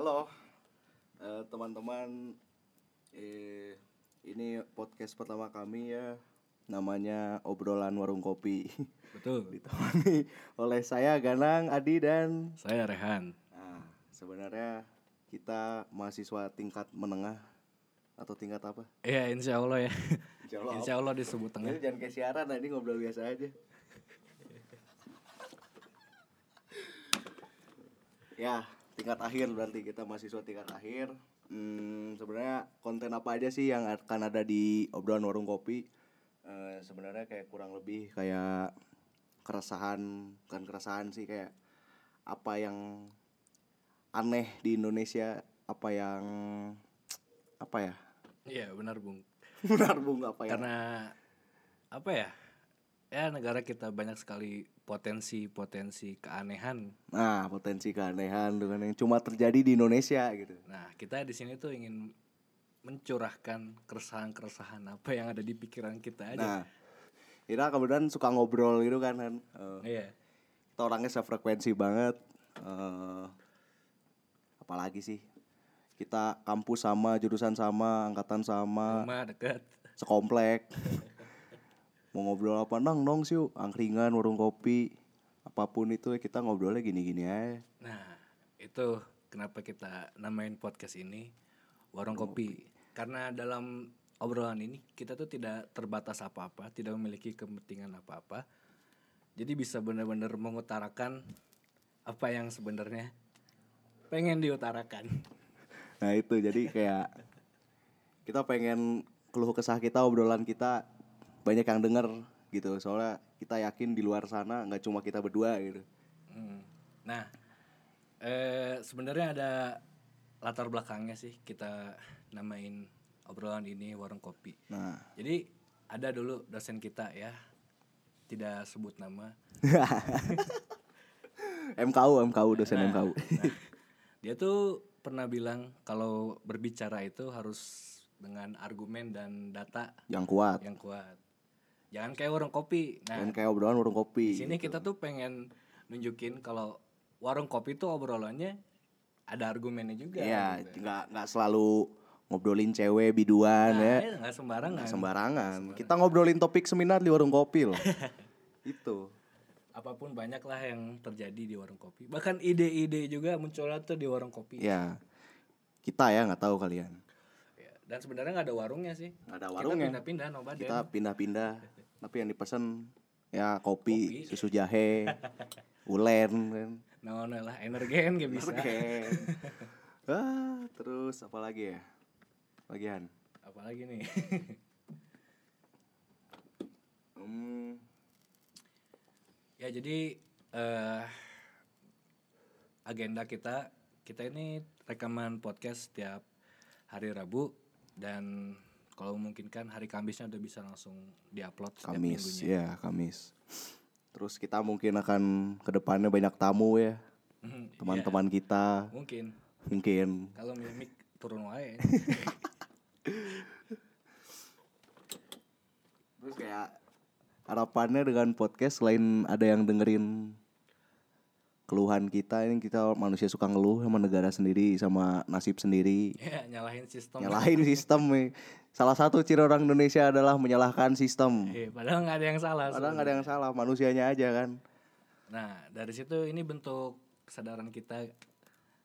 Halo teman-teman, ini podcast pertama kami ya, namanya Obrolan Warung Kopi. Betul. Ditemani oleh saya Ganang, Adi, dan saya Rehan. Nah, sebenarnya kita mahasiswa tingkat menengah atau tingkat apa? Iya, insya Allah ya. Insya Allah disebut tengah. Jadi jangan kayak siaran, ini ngobrol biasa aja. Ya, tingkat akhir berarti kita mahasiswa tingkat akhir. Sebenarnya konten apa aja sih yang akan ada di Obrolan Warung Kopi? Sebenarnya kayak kurang lebih kayak bukan keresahan sih, kayak apa yang aneh di Indonesia, apa ya? Iya, benar, Bung. Apa ya? Karena apa ya? Ya, negara kita banyak sekali potensi keanehan. Nah, potensi keanehan dengan yang cuma terjadi di Indonesia gitu. Nah, kita di sini tuh ingin mencurahkan keresahan-keresahan apa yang ada di pikiran kita aja. Nah, kita kemudian suka ngobrol gitu kan. Iya. Kita orangnya sefrekuensi banget. Apalagi sih? Kita kampus sama, jurusan sama, angkatan sama. Rumah dekat. Sekomplek. Mau ngobrol apa, nong sih, angkringan, warung kopi, apapun itu kita ngobrolnya gini-gini aja. Nah, itu kenapa kita namain podcast ini Warung Kopi. Karena dalam obrolan ini kita tuh tidak terbatas apa-apa, tidak memiliki kepentingan apa-apa. Jadi bisa benar-benar mengutarakan apa yang sebenarnya pengen diutarakan. Nah itu, jadi kayak kita pengen keluh kesah kita, obrolan kita banyak yang dengar gitu, soalnya kita yakin di luar sana nggak cuma kita berdua gitu. Nah, sebenarnya ada latar belakangnya sih kita namain obrolan ini warung kopi. Nah, jadi ada dulu dosen kita ya, tidak sebut nama. MKU dosen nah, MKU. Nah, dia tuh pernah bilang kalau berbicara itu harus dengan argumen dan data yang kuat. Jangan kayak warung kopi. Nah, jangan kayak obrolan warung kopi. Di sini gitu. Kita tuh pengen nunjukin kalau warung kopi tuh obrolannya ada argumennya juga. Iya, gitu. Enggak selalu ngobrolin cewek biduan ya. Enggak sembarangan. Kita ngobrolin topik seminar di warung kopi loh. Itu. Apapun banyaklah yang terjadi di warung kopi. Bahkan ide-ide juga munculnya tuh di warung kopi. Iya. Kita ya enggak tahu kalian. Dan sebenarnya nggak ada warungnya sih. Nggak ada warungnya. Kita pindah-pindah, nomaden. Kita pindah-pindah. Tapi yang dipesan ya kopi. Susu jahe, ulen kan. Nah, energen gak bisa. Terus apa lagi ya? Bagian. Apa lagi nih? Ya jadi agenda kita ini rekaman podcast setiap hari Rabu. Dan kalau memungkinkan hari Kamisnya udah bisa langsung diupload setiap minggunya. Kamis. Terus kita mungkin akan kedepannya banyak tamu ya, teman-teman kita. Mungkin. Kalau mimik turun wae. Terus kayak harapannya dengan podcast, selain ada yang dengerin keluhan kita, ini kita manusia suka ngeluh sama negara sendiri, sama nasib sendiri. Iya, nyalahin sistem. Salah satu ciri orang Indonesia adalah menyalahkan sistem. Padahal nggak ada yang salah. Manusianya aja kan. Nah, dari situ ini bentuk kesadaran kita,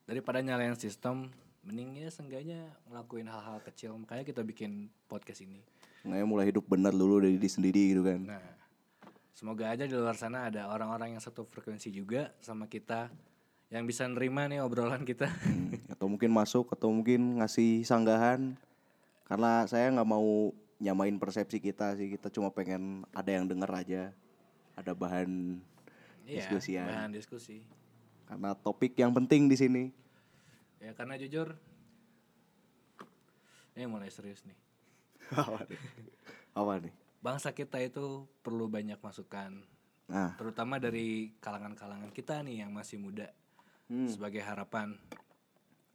daripada nyalahin sistem, mendingnya seenggaknya ngelakuin hal-hal kecil. Makanya kita bikin podcast ini. Makanya mulai hidup benar dulu dari diri sendiri gitu kan. Nah, semoga aja di luar sana ada orang-orang yang satu frekuensi juga sama kita, yang bisa nerima nih obrolan kita. Atau mungkin masuk, atau mungkin ngasih sanggahan. Karena saya gak mau nyamain persepsi kita sih, kita cuma pengen ada yang denger aja. Ada bahan diskusian. Bahan diskusi. Karena topik yang penting di sini. Ya karena jujur, ini mulai serius nih. Apa nih? Bangsa kita itu perlu banyak masukan, terutama dari kalangan-kalangan kita nih yang masih muda, sebagai harapan.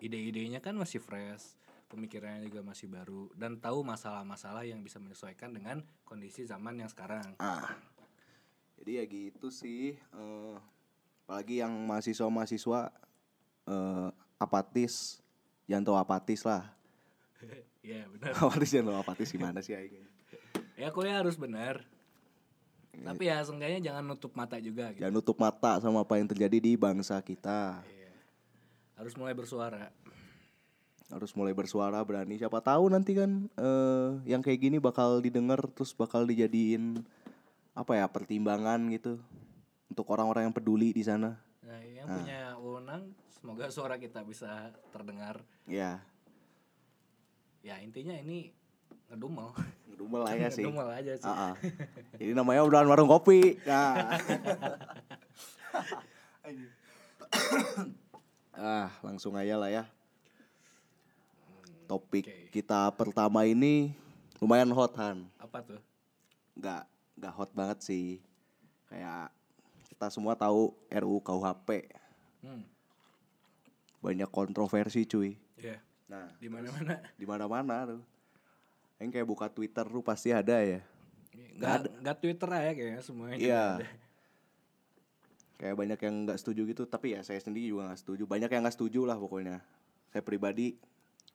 Ide-idenya kan masih fresh, pemikirannya juga masih baru, dan tahu masalah-masalah yang bisa menyesuaikan dengan kondisi zaman yang sekarang. Jadi ya gitu sih, apalagi yang mahasiswa-mahasiswa apatis, jangan terlalu apatis lah. Iya benar. Apatis jangan terlalu apatis gimana sih aing? Ya kuliah harus benar. Tapi ya seenggaknya jangan nutup mata juga. Gitu. Jangan nutup mata sama apa yang terjadi di bangsa kita. Iya. Harus mulai bersuara. Harus mulai bersuara, berani. Siapa tahu nanti kan yang kayak gini bakal didengar terus bakal dijadiin apa ya pertimbangan gitu untuk orang-orang yang peduli di sana. Nah, yang punya wewenang semoga suara kita bisa terdengar. Iya. Ya intinya ini ngedumel. Ngedumel aja sih. Ngedumel aja sih. Jadi namanya obrolan warung kopi. Nah. Langsung aja lah ya. Topik kita pertama ini lumayan hot, Han. Apa tuh? Enggak hot banget sih. Kayak kita semua tahu RUU KUHP. Banyak kontroversi, cuy. Iya. Yeah. Nah, di mana-mana tuh. Yang kayak buka Twitter lu pasti ada ya. Enggak Twitter aja kayaknya semuanya. Iya. Kayak banyak yang enggak setuju gitu, tapi ya saya sendiri juga enggak setuju. Banyak yang enggak setuju lah pokoknya. Saya pribadi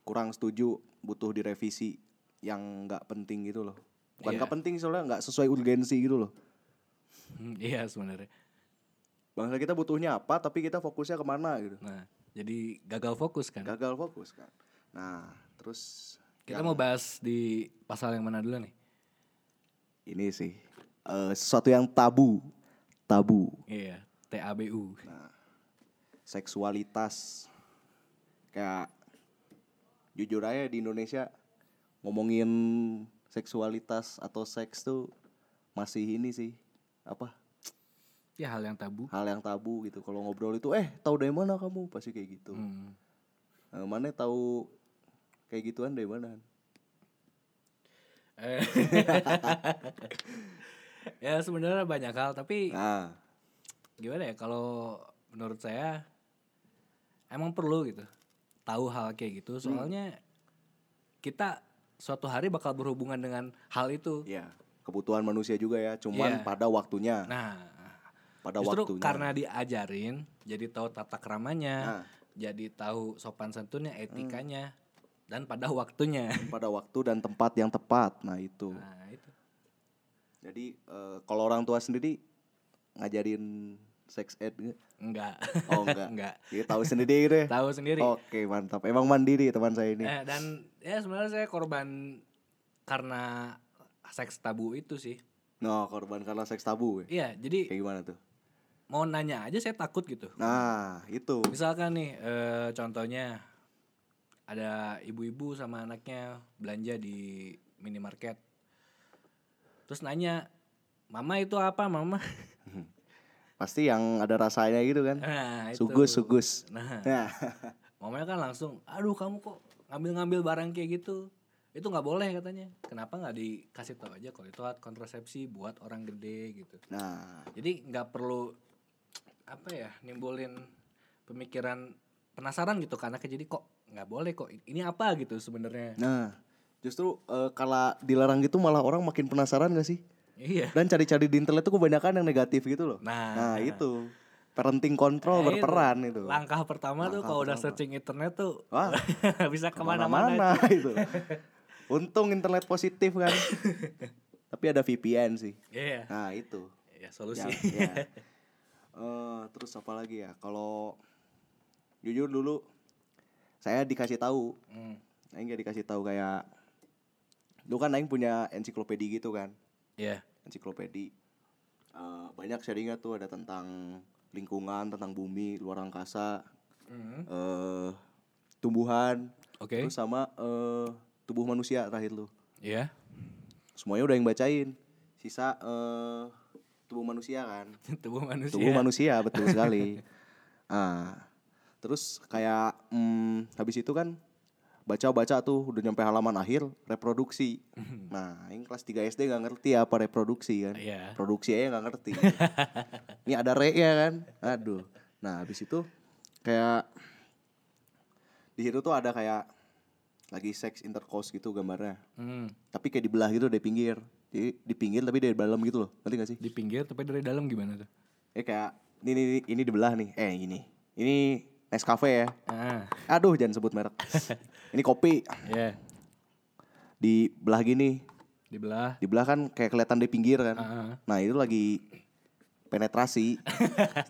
kurang setuju, butuh direvisi yang enggak penting gitu loh. Bukan enggak penting soalnya enggak sesuai urgensi gitu loh. Iya sebenarnya. Bangsa kita butuhnya apa tapi kita fokusnya kemana gitu. Nah, jadi gagal fokus kan. Nah, terus kita mau bahas di pasal yang mana dulu nih? Ini sih sesuatu yang tabu. Iya, tabu. Nah, seksualitas. Kayak jujur aja di Indonesia ngomongin seksualitas atau seks tuh masih ini sih apa? Ya hal yang tabu gitu. Kalau ngobrol itu tahu dari mana kamu pasti kayak gitu. Mana tahu kayak gituan dari mana? Ya sebenarnya banyak hal tapi gimana ya kalau menurut saya emang perlu gitu tahu hal kayak gitu soalnya kita suatu hari bakal berhubungan dengan hal itu. Ya kebutuhan manusia juga ya cuman pada waktunya. Nah justru karena diajarin jadi tahu tata keramanya, jadi tahu sopan santunnya, etikanya. Dan pada waktunya. Pada waktu dan tempat yang tepat. Nah itu. Jadi kalau orang tua sendiri ngajarin sex ed gak? Enggak. Oh enggak. Jadi tahu sendiri gitu ya? Tahu sendiri. Oke mantap. Emang mandiri teman saya ini. Dan ya sebenarnya saya korban karena seks tabu itu sih. Korban karena seks tabu ya? Iya jadi. Kayak gimana tuh? Mau nanya aja saya takut gitu. Nah itu. Misalkan nih contohnya. Ada ibu-ibu sama anaknya belanja di minimarket. Terus nanya, "Mama itu apa, Mama?" Pasti yang ada rasanya gitu kan. Nah, sugus. Nah. Mamanya kan langsung, "Aduh, kamu kok ngambil-ngambil barang kayak gitu? Itu enggak boleh," katanya. "Kenapa enggak dikasih tahu aja kalau itu alat kontrasepsi buat orang gede gitu." Nah, jadi enggak perlu apa ya, nimbulin pemikiran penasaran gitu karena jadi kok nggak boleh kok ini apa gitu sebenarnya. Nah justru kalau dilarang gitu malah orang makin penasaran nggak sih? Iya. Dan cari-cari di internet tuh kebanyakan yang negatif gitu loh. Nah itu parenting control berperan itu. Langkah pertama tuh kalau udah searching internet tuh bisa kemana-mana itu. Untung internet positif kan. Tapi ada VPN sih. Iya. Nah itu. Ya solusi. Ya. Terus apa lagi ya? Kalau jujur dulu. Saya dikasih tahu, Aing gak dikasih tahu kayak, lu kan Aing punya ensiklopedi gitu kan? Iya. Yeah. Ensiklopedi banyak sharingnya tuh ada tentang lingkungan, tentang bumi, luar angkasa, tumbuhan, terus sama tubuh manusia terakhir lu. Iya. Yeah. Semuanya udah Aing bacain, sisa tubuh manusia kan? Tubuh manusia betul sekali. Terus kayak habis itu kan baca tuh udah nyampe halaman akhir reproduksi. Nah, yang kelas 3 SD enggak ngerti apa reproduksi kan. Yeah. Produksi aja enggak ngerti. Ini ada re-nya kan. Aduh. Nah, habis itu kayak di situ tuh ada kayak lagi seks intercourse gitu gambarnya. Tapi kayak dibelah gitu dari pinggir. Jadi di pinggir tapi dari dalam gitu loh. Ngerti enggak sih? Di pinggir tapi dari dalam gimana tuh? Kayak ini dibelah nih. Ini Nescafe ya. Aduh, jangan sebut merek. Ini kopi. Yeah. Dibelah gini. Dibelah kan kayak kelihatan di pinggir kan. Nah, itu lagi penetrasi.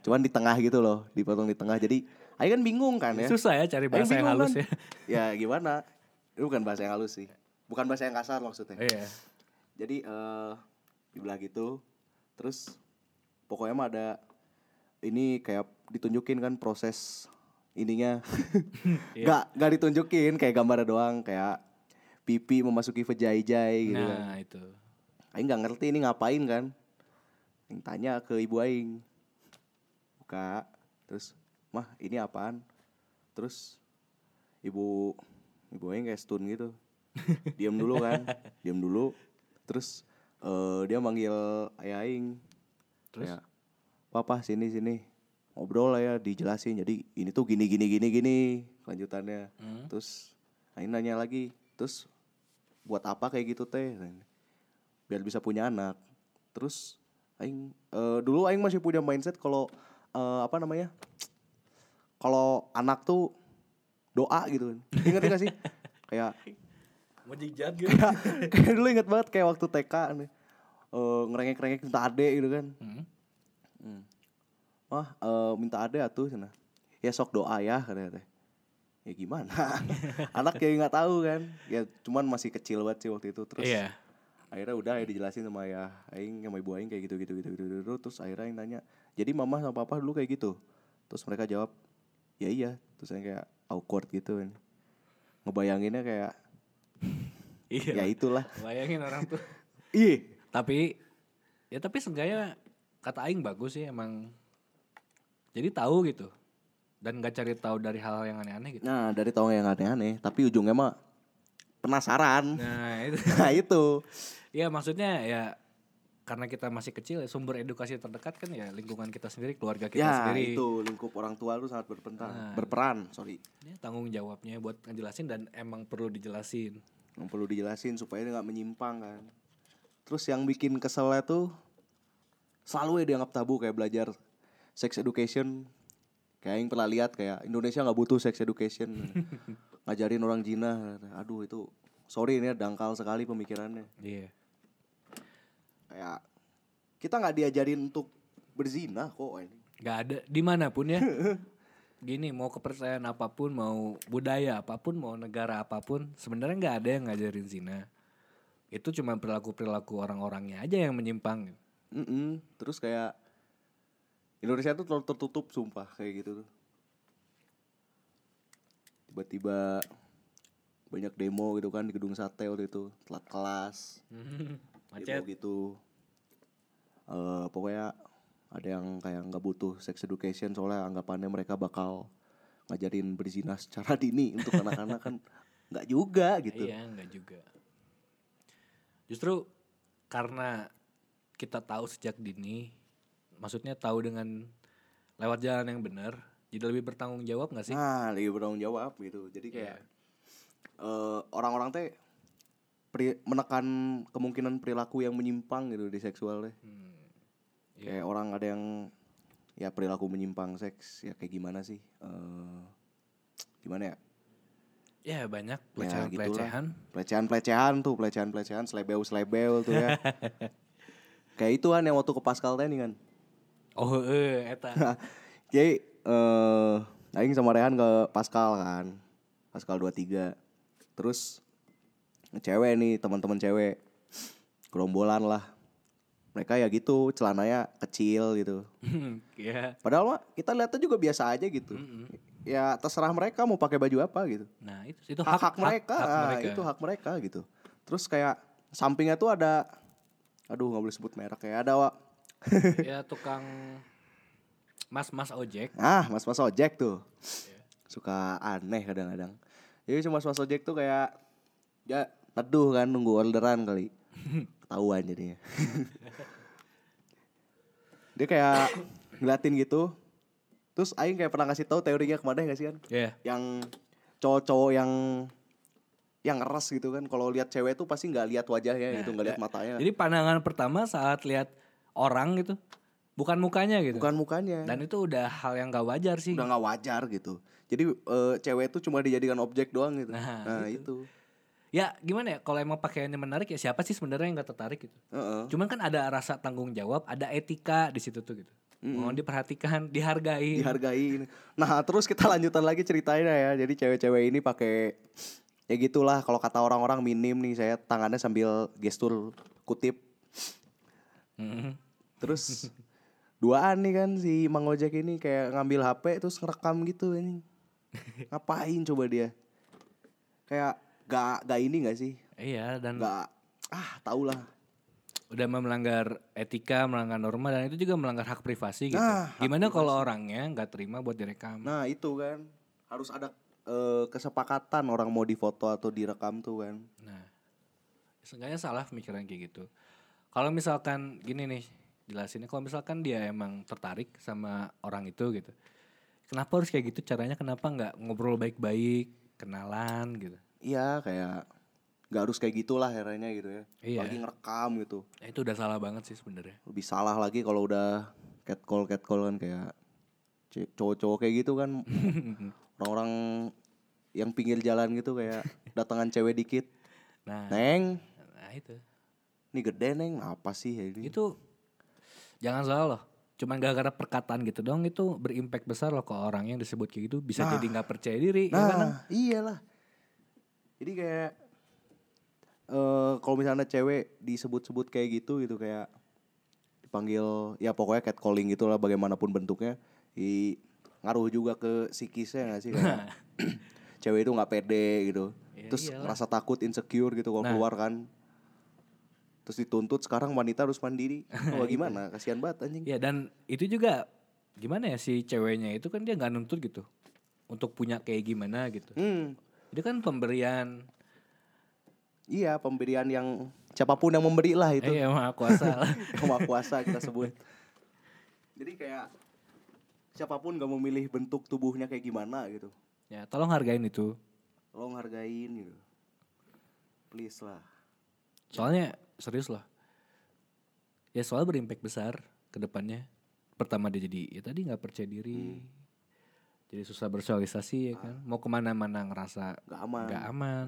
Cuman di tengah gitu loh, dipotong di tengah. Jadi, ayo kan bingung kan ya. Susah ya cari bahasa yang halus kan. Ya. Ya gimana? Itu bukan bahasa yang halus sih. Bukan bahasa yang kasar maksudnya. Yeah. Jadi dibelah gitu. Terus pokoknya mah ada ini kayak ditunjukin kan proses ininya. Enggak ditunjukin kayak gambar doang kayak pipi memasuki vajai-jai gitu. Nah, kan. Itu. Aing enggak ngerti ini ngapain kan. Aing tanya ke ibu aing. Buka, terus, "Mah, ini apaan?" Terus ibu aing kayak stun gitu. Diam dulu. Terus dia manggil ayah aing. Terus, ya, "Papa, sini. Ngobrol lah ya, dijelasin. Jadi ini tuh gini lanjutannya." Terus aing nanya lagi. Terus buat apa kayak gitu teh? Biar bisa punya anak. Terus aing dulu aing masih punya mindset kalau kalau anak tuh doa gitu. Ingat enggak sih? Kayak mau jigjat gitu. Kayak dulu ingat banget kayak waktu TK ngerengek-rengek minta ade gitu kan. Wah, minta ade atuh sana. Ya sok doa ya katanya teh. Ya gimana, anak kayak nggak tahu kan, ya cuman masih kecil banget sih waktu itu. Terus akhirnya udah ya dijelasin sama ayah aing sama ibu aing kayak gitu. Terus akhirnya aing nanya, jadi mama sama papa dulu kayak gitu? Terus mereka jawab, ya iya. Terus aing kayak awkward gitu kan, ngebayanginnya kayak ya itulah, bayangin orang tuh. Iya, tapi seenggaknya kata aing bagus sih emang, jadi tahu gitu. Dan gak cari tahu dari hal yang aneh-aneh gitu. Nah, dari tahu yang aneh-aneh. Tapi ujungnya mah penasaran. Nah itu. Ya maksudnya ya karena kita masih kecil ya, sumber edukasi terdekat kan ya lingkungan kita sendiri, keluarga kita sendiri. Ya itu, lingkup orang tua itu sangat berperan. Ya, tanggung jawabnya buat ngejelasin dan emang perlu dijelasin. Emang perlu dijelasin supaya gak menyimpang kan. Terus yang bikin keselnya tuh selalu ya dianggap tabu kayak belajar sex education. Kayak yang pernah lihat kayak Indonesia gak butuh sex education. Ngajarin orang zina. Aduh itu sorry ini dangkal sekali pemikirannya. Iya. Yeah. Kayak kita gak diajarin untuk berzina kok ini. Gak ada dimanapun ya. Gini mau kepercayaan apapun, mau budaya apapun, mau negara apapun. Sebenarnya gak ada yang ngajarin zina. Itu cuma perilaku-perilaku orang-orangnya aja yang menyimpang. Terus kayak Indonesia tuh terlalu tertutup sumpah kayak gitu tuh. Tiba-tiba banyak demo gitu kan di gedung sate waktu itu, telat kelas. Macet gitu. Pokoknya ada yang kayak enggak butuh sex education soalnya anggapannya mereka bakal ngajarin berzina secara dini untuk anak-anak kan enggak juga gitu. Iya, enggak juga. Justru karena kita tahu sejak dini, maksudnya tahu dengan lewat jalan yang benar, jadi lebih bertanggung jawab nggak sih? Nah, lebih bertanggung jawab gitu. Jadi kayak orang-orang teh menekan kemungkinan perilaku yang menyimpang gitu di seksual deh. Kayak orang ada yang ya perilaku menyimpang seks ya kayak gimana sih? Gimana ya? Ya banyak pelecehan-pelecehan. Ya, pelecehan-pelecehan, selebeu tuh ya. Kayak itu kan yang waktu ke Pascal teh kan. Oh eta. Jadi aing sama Rehan ke Pascal kan. Pascal 23. Terus cewek nih, teman-teman cewek. Gerombolan lah. Mereka ya gitu, celananya kecil gitu. Iya. Padahal mah kita lihatnya juga biasa aja gitu. Ya terserah mereka mau pakai baju apa gitu. Nah, itu hak mereka. Itu hak mereka gitu. Terus kayak sampingnya tuh ada aduh gak boleh sebut merek ya, ada wak. Ya tukang mas-mas ojek. Ah mas-mas ojek tuh. Yeah. Suka aneh kadang-kadang. Jadi mas-mas ojek tuh kayak ya neduh kan nunggu orderan kali. Ketahuan jadinya. Dia kayak ngeliatin gitu. Terus aing kayak pernah ngasih tahu teorinya kemana gak sih kan. Yeah. Yang cowok-cowok yang keras gitu kan, kalau lihat cewek tuh pasti nggak lihat wajahnya gitu, nggak lihat matanya. Jadi pandangan pertama saat lihat orang gitu, Bukan mukanya gitu. Bukan mukanya. Dan itu udah hal yang gak wajar sih. Udah gitu. Gak wajar gitu. Jadi cewek itu cuma dijadikan objek doang gitu. Nah gitu. Itu. Ya gimana ya, kalau emang pakaiannya menarik ya siapa sih sebenarnya yang gak tertarik gitu. Cuman kan ada rasa tanggung jawab, ada etika di situ tuh gitu. Mohon diperhatikan, dihargain. Nah terus kita lanjutan lagi ceritanya ya. Jadi cewek-cewek ini pakai ya gitulah, kalau kata orang-orang minim nih, saya tangannya sambil gestur kutip. Terus duaan nih kan si Mang Ojek ini kayak ngambil HP terus ngerekam gitu ini. Ngapain coba dia? Kayak gak ini gak sih? Iya, dan gak, tau lah. Udah melanggar etika, melanggar norma, dan itu juga melanggar hak privasi gitu. Gimana kalau orangnya gak terima buat direkam? Nah itu kan, harus ada kesepakatan orang mau difoto atau direkam tuh kan. Nah, seenggaknya salah pemikiran kayak gitu. Kalau misalkan gini nih, jelasinnya kalau misalkan dia emang tertarik sama orang itu gitu, kenapa harus kayak gitu caranya? Kenapa gak ngobrol baik-baik, kenalan gitu? Iya kayak gak harus kayak gitulah heranya gitu ya. Iya. Lagi ngerekam gitu. Ya, itu udah salah banget sih sebenarnya. Lebih salah lagi kalau udah catcall kan kayak cowok-cowok kayak gitu kan. Orang-orang yang pinggir jalan gitu kayak datangan cewek dikit. Nah, Neng. Nah itu. Ini gede Neng, apa sih ini? Itu jangan salah loh. Cuman gara-gara perkataan gitu doang itu berimpact besar loh ke orang yang disebut kayak gitu. Bisa jadi gak percaya diri. Nah ya, iyalah. Jadi kayak kalau misalnya cewek disebut-sebut kayak gitu kayak dipanggil ya pokoknya catcalling gitu lah bagaimanapun bentuknya ngaruh juga ke psikisnya gak sih kayak cewek itu gak pede gitu ya, terus iyalah. Rasa takut insecure gitu kalau keluar kan terus dituntut sekarang wanita harus mandiri gimana kasihan banget anjing ya dan itu juga gimana ya si ceweknya itu kan dia gak nuntut gitu untuk punya kayak gimana gitu itu kan pemberian. Iya pemberian yang siapapun yang memberi lah itu. Iya maha kuasa lah. Maha kuasa kita sebut. Jadi kayak siapapun gak memilih bentuk tubuhnya kayak gimana gitu. Ya tolong hargain itu. Tolong hargain gitu. Please lah. Soalnya serius lah. Ya soalnya berimpact besar ke depannya. Pertama dia jadi ya tadi gak percaya diri. Jadi susah bersosialisasi ya kan. Mau kemana-mana ngerasa gak aman.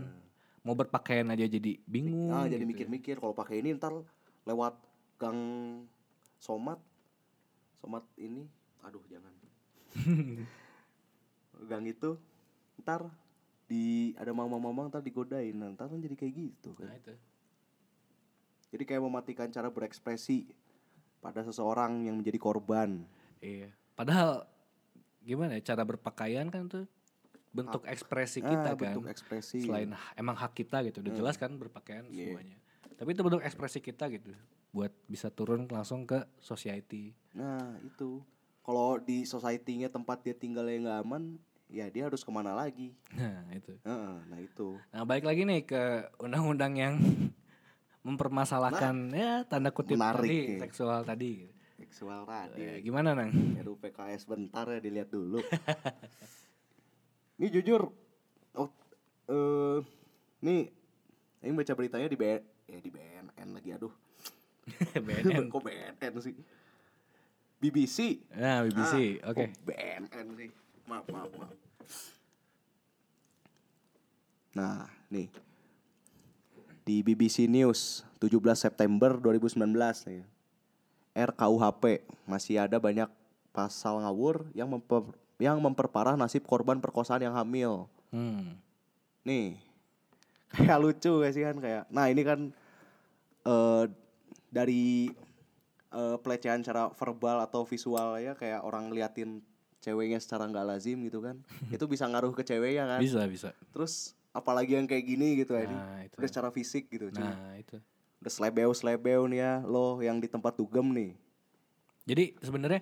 Mau berpakaian aja jadi bingung. Jadi gitu. Mikir-mikir kalau pakai ini ntar lewat gang Somat ini, aduh jangan. Gang itu ntar ada mamang-mamang ntar digodain, ntar kan jadi kayak gitu kan. Nah, itu. Jadi kayak mematikan cara berekspresi pada seseorang yang menjadi korban. Iya. Padahal gimana ya cara berpakaian kan tuh? Bentuk ekspresi kita kan bentuk ekspresi. Selain emang hak kita gitu udah jelas kan berpakaian semuanya tapi itu bentuk ekspresi kita gitu buat bisa turun langsung ke society. Nah itu kalau di society-nya tempat dia tinggalnya nggak aman ya dia harus kemana lagi. Nah balik lagi nih ke undang-undang yang mempermasalahkan ya tanda kutip tadi seksual tadi gimana Nang? RUU PKS bentar ya dilihat dulu. Ini jujur, ini baca beritanya di BNN lagi, aduh. BNN? Kok BNN sih? BBC. Nah, BBC, oke. Kok BNN sih? Maaf. Nah, nih. Di BBC News, 17 September 2019. Nih, RUU KUHP, masih ada banyak pasal ngawur yang memperparah nasib korban perkosaan yang hamil. Nih, kayak lucu gak sih kan kayak. Nah ini kan dari pelecehan secara verbal atau visual ya kayak orang ngeliatin ceweknya secara nggak lazim gitu kan. Itu bisa ngaruh ke ceweknya kan. Bisa. Terus apalagi yang kayak gini gitu ini. Udah secara fisik gitu. Itu. Udah slebeu nih ya lo yang di tempat dugem nih. Jadi sebenarnya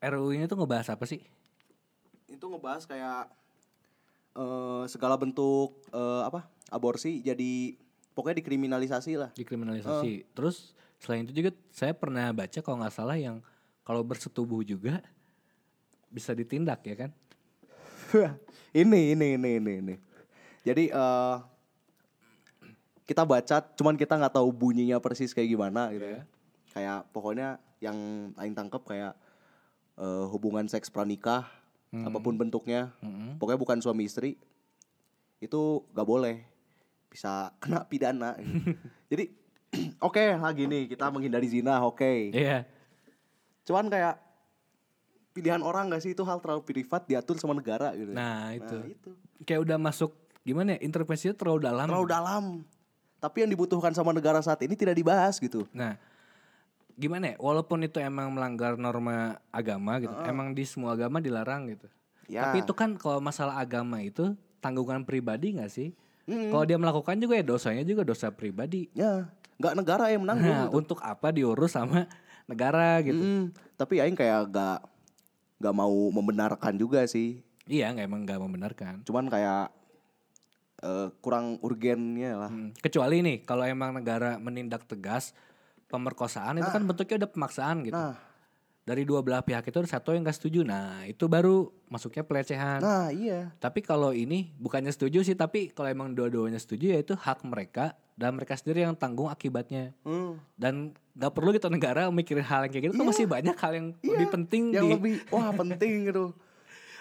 RUU ini tuh ngebahas apa sih? Itu ngebahas kayak segala bentuk aborsi jadi pokoknya dikriminalisasi lah. Dikriminalisasi. Terus selain itu juga saya pernah baca kalau nggak salah yang kalau bersetubuh juga bisa ditindak ya kan? ini. Jadi kita baca cuman kita nggak tahu bunyinya persis kayak gimana gitu ya. Kayak pokoknya yang aing tangkep kayak hubungan seks pranikah, apapun bentuknya, pokoknya bukan suami istri, itu gak boleh, bisa kena pidana. Jadi oke lah gini, kita menghindari zina, oke. Iya. Cuman kayak pilihan orang gak sih, itu hal terlalu privat diatur sama negara gitu. Nah itu. Kayak udah masuk gimana ya, intervensinya terlalu dalam. Tapi yang dibutuhkan sama negara saat ini tidak dibahas gitu. Nah, gimana ya? Walaupun itu emang melanggar norma agama gitu. Emang di semua agama dilarang gitu. Ya. Tapi itu kan kalau masalah agama itu tanggungan pribadi gak sih? Kalau dia melakukan juga ya dosanya juga dosa pribadi. Ya, gak negara yang menanggung. Nah, gitu. Untuk apa diurus sama negara gitu. Tapi aing kayak gak mau membenarkan juga sih. Iya, emang gak membenarkan. Cuman kayak... kurang urgennya lah. Kecuali nih kalau emang negara menindak tegas pemerkosaan, itu kan bentuknya udah pemaksaan gitu. Dari dua belah pihak itu ada satu yang gak setuju. Nah itu baru masuknya pelecehan. Nah iya. Tapi kalau ini bukannya setuju sih, tapi kalau emang dua-duanya setuju ya itu hak mereka dan mereka sendiri yang tanggung akibatnya. Dan gak perlu gitu negara mikirin hal yang kayak gitu. Kan masih banyak hal yang lebih penting. Yang lebih wah penting gitu.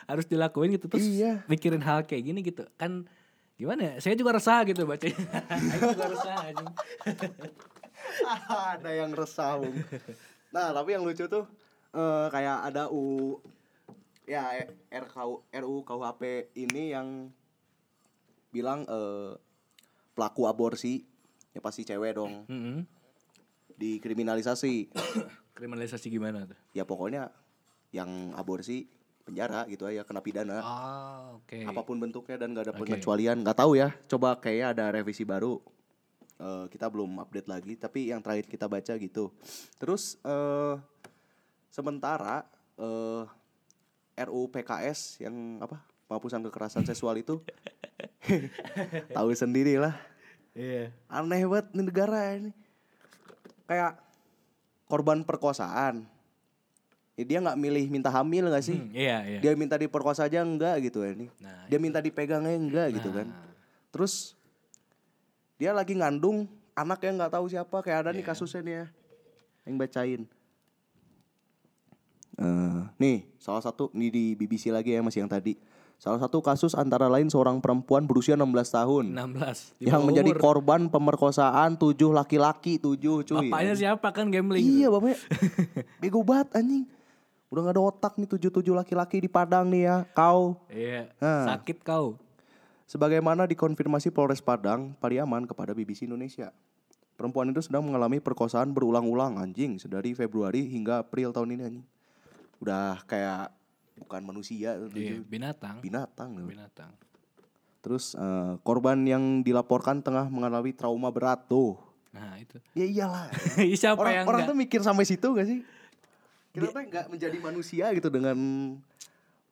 Harus dilakuin gitu. Terus mikirin hal kayak gini gitu. Kan gimana ya? Saya juga resah gitu bacanya. Saya juga resah aja. Ada yang resah. Nah tapi yang lucu tuh kayak ada RUU KUHP ini yang bilang pelaku aborsi ya pasti cewek dong. Dikriminalisasi. Kriminalisasi gimana tuh? Ya pokoknya yang aborsi penjara gitu aja, kena pidana. Okay. Apapun bentuknya dan gak ada pengecualian. Gak tahu ya, coba kayaknya ada revisi baru. Kita belum update lagi, tapi yang terakhir kita baca gitu. Terus sementara RUU PKS yang apa? Penghapusan kekerasan seksual itu tahu sendirilah. Iya. Aneh banget nih negara ini. Kayak korban perkosaan. Dia gak milih minta hamil gak sih? Iya. Dia minta diperkosa aja enggak gitu ya. Nah, dia minta dipegangnya enggak gitu kan. Terus dia lagi ngandung anak yang gak tahu siapa. Kayak ada nih kasusnya nih ya. Yang bacain. Nih salah satu, nih di BBC lagi ya masih yang tadi. Salah satu kasus antara lain seorang perempuan berusia 16 tahun. Yang menjadi korban pemerkosaan 7 laki-laki, 7 cuy. Bapaknya siapa kan gambling. Iya bapaknya. Bego banget anjing. Udah gak ada otak nih 7 laki-laki di Padang nih ya. Kau. Iya. Sakit kau. Sebagaimana dikonfirmasi Polres Padang, Pariaman kepada BBC Indonesia. Perempuan itu sedang mengalami perkosaan berulang-ulang anjing. Dari Februari hingga April tahun ini anjing. Udah kayak bukan manusia. Iya, binatang. Terus korban yang dilaporkan tengah mengalami trauma berat tuh. Nah itu. Ya iyalah. Siapa orang tuh mikir sampai situ gak sih? Kenapa nggak menjadi manusia gitu dengan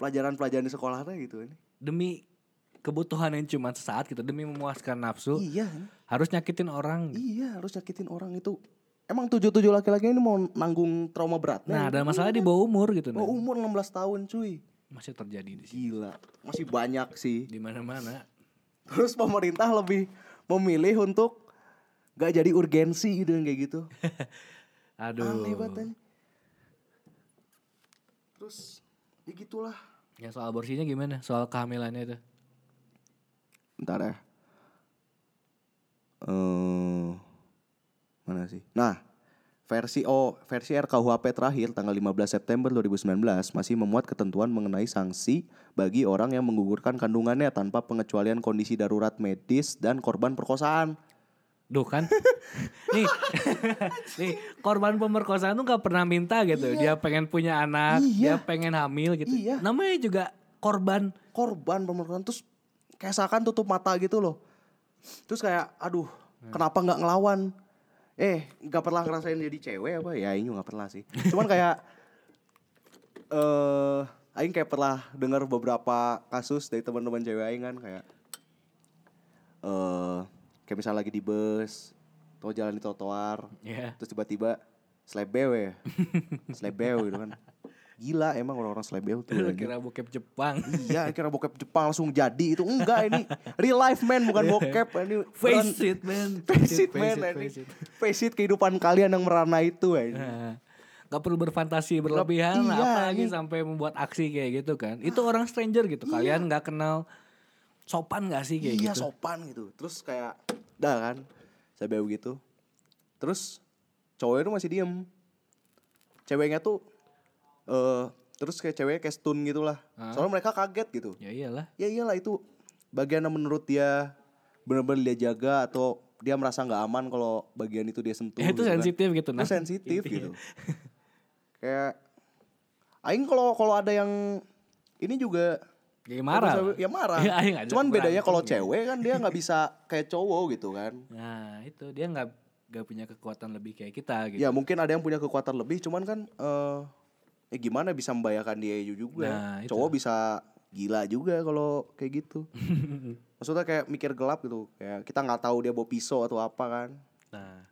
pelajaran-pelajaran di sekolahnya gitu ini? Demi kebutuhan yang cuma sesaat gitu, demi memuaskan nafsu. Iya. Harus nyakitin orang. Iya, harus nyakitin orang itu. Emang 7 laki-laki ini mau nanggung trauma berat. Nah, ada masalah di bawah umur gitu. Bawah umur 16 tahun cuy. Masih terjadi di sini. Gila, masih banyak sih. Di mana-mana. Terus pemerintah lebih memilih untuk gak jadi urgensi gitu kayak gitu. Aduh. Aneh banget. Terus ya gitulah. Ya soal aborsinya gimana? Soal kehamilannya itu. Bentar ya. Mana sih? Nah, versi RKUHP terakhir tanggal 15 September 2019 masih memuat ketentuan mengenai sanksi bagi orang yang menggugurkan kandungannya tanpa pengecualian kondisi darurat medis dan korban perkosaan. Duh kan, nih korban pemerkosaan tuh gak pernah minta gitu, dia pengen punya anak, dia pengen hamil gitu, namanya juga korban pemerkosaan, terus kayak seakan tutup mata gitu loh, terus kayak aduh kenapa gak ngelawan, gak pernah ngerasain jadi cewek apa, ya ini gak pernah sih, cuman kayak, Aing kayak pernah dengar beberapa kasus dari teman-teman cewek Aing kan kayak, kayak misalnya lagi di bus, atau jalan di trotoar, terus tiba-tiba slebeu gitu kan. Gila emang orang-orang slebeu tuh. Kira bokep Jepang. Iya, kira bokep Jepang langsung jadi itu. Enggak, ini real life man, bukan bokep. Ini face it man. Face it kehidupan kalian yang merana itu. nggak perlu berfantasi berlebihan, iya, apalagi iya, sampai membuat aksi kayak gitu kan. Itu orang stranger gitu, iya, kalian nggak kenal, sopan nggak sih kayak iya, gitu? Iya sopan gitu. Terus kayak, dah kan, saya bew gitu. Terus cowoknya tuh masih diem, ceweknya tuh terus kayak ceweknya kayak stun gitulah. Soalnya mereka kaget gitu. Ya iyalah. Ya iyalah itu bagian yang menurut dia benar-benar dia jaga atau dia merasa nggak aman kalau bagian itu dia sentuh. Ya, itu gitu sensitif kan, gitu nah. Itu sensitif intinya gitu. Kayak aing kalau ada yang ini juga ya marah. Ya marah. Ya, cuman bedanya kalau cewek kan dia nggak bisa kayak cowok gitu kan. Nah itu dia nggak punya kekuatan lebih kayak kita gitu. Ya mungkin ada yang punya kekuatan lebih, cuman kan gimana bisa membahayakan dia juga. Nah, cowok bisa gila juga kalau kayak gitu. Maksudnya kayak mikir gelap gitu. Kayak kita gak tahu dia bawa pisau atau apa kan. Nah.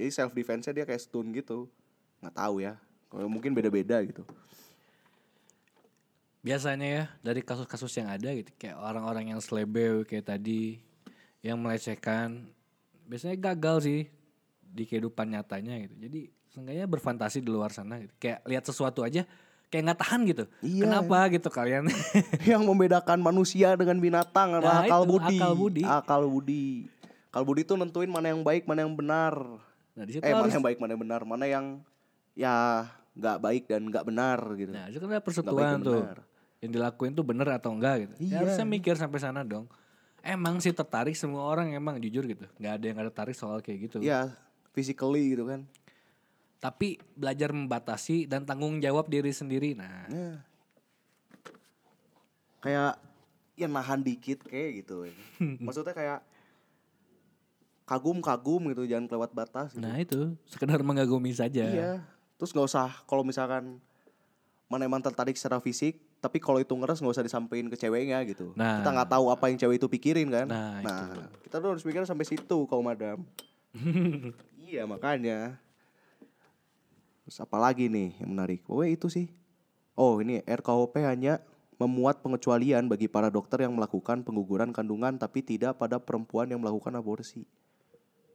Jadi self defense-nya dia kayak stun gitu. Gak tahu ya. Mungkin beda-beda gitu. Biasanya ya dari kasus-kasus yang ada gitu. Kayak orang-orang yang slebe kayak tadi. Yang melecehkan. Biasanya gagal sih di kehidupan nyatanya gitu. Jadi seenggaknya berfantasi di luar sana gitu. Kayak lihat sesuatu aja. Kayak gak tahan gitu. Iya. Kenapa gitu kalian? Yang membedakan manusia dengan binatang adalah akal budi. Akal budi. Akal budi. Akal budi itu nentuin mana yang baik, mana yang benar. Nah, mana yang baik, mana yang benar, mana yang ya gak baik dan gak benar gitu. Nah, itu kan ada persetujuan tuh. Benar. Yang dilakuin tuh benar atau enggak gitu. Iya. Ya, harusnya mikir sampai sana dong. Emang sih tertarik semua orang emang jujur gitu. Gak ada yang gak tertarik soal kayak gitu. Iya, physically gitu kan. Tapi belajar membatasi dan tanggung jawab diri sendiri. Nah, ya. Kayak ya nahan dikit kayak gitu. Maksudnya kayak kagum-kagum gitu, jangan kelewat batas. Gitu. Nah itu, sekedar mengagumi saja. Iya. Terus gak usah kalau misalkan mana emang tertarik secara fisik, tapi kalau itu ngeres gak usah disampein ke ceweknya gitu. Nah, kita gak tahu apa yang cewek itu pikirin kan. Nah kita tuh harus mikir sampai situ kaum madam. Iya makanya. Terus apa lagi nih yang menarik? Oh itu sih. Oh ini RKUHP hanya memuat pengecualian bagi para dokter yang melakukan pengguguran kandungan tapi tidak pada perempuan yang melakukan aborsi.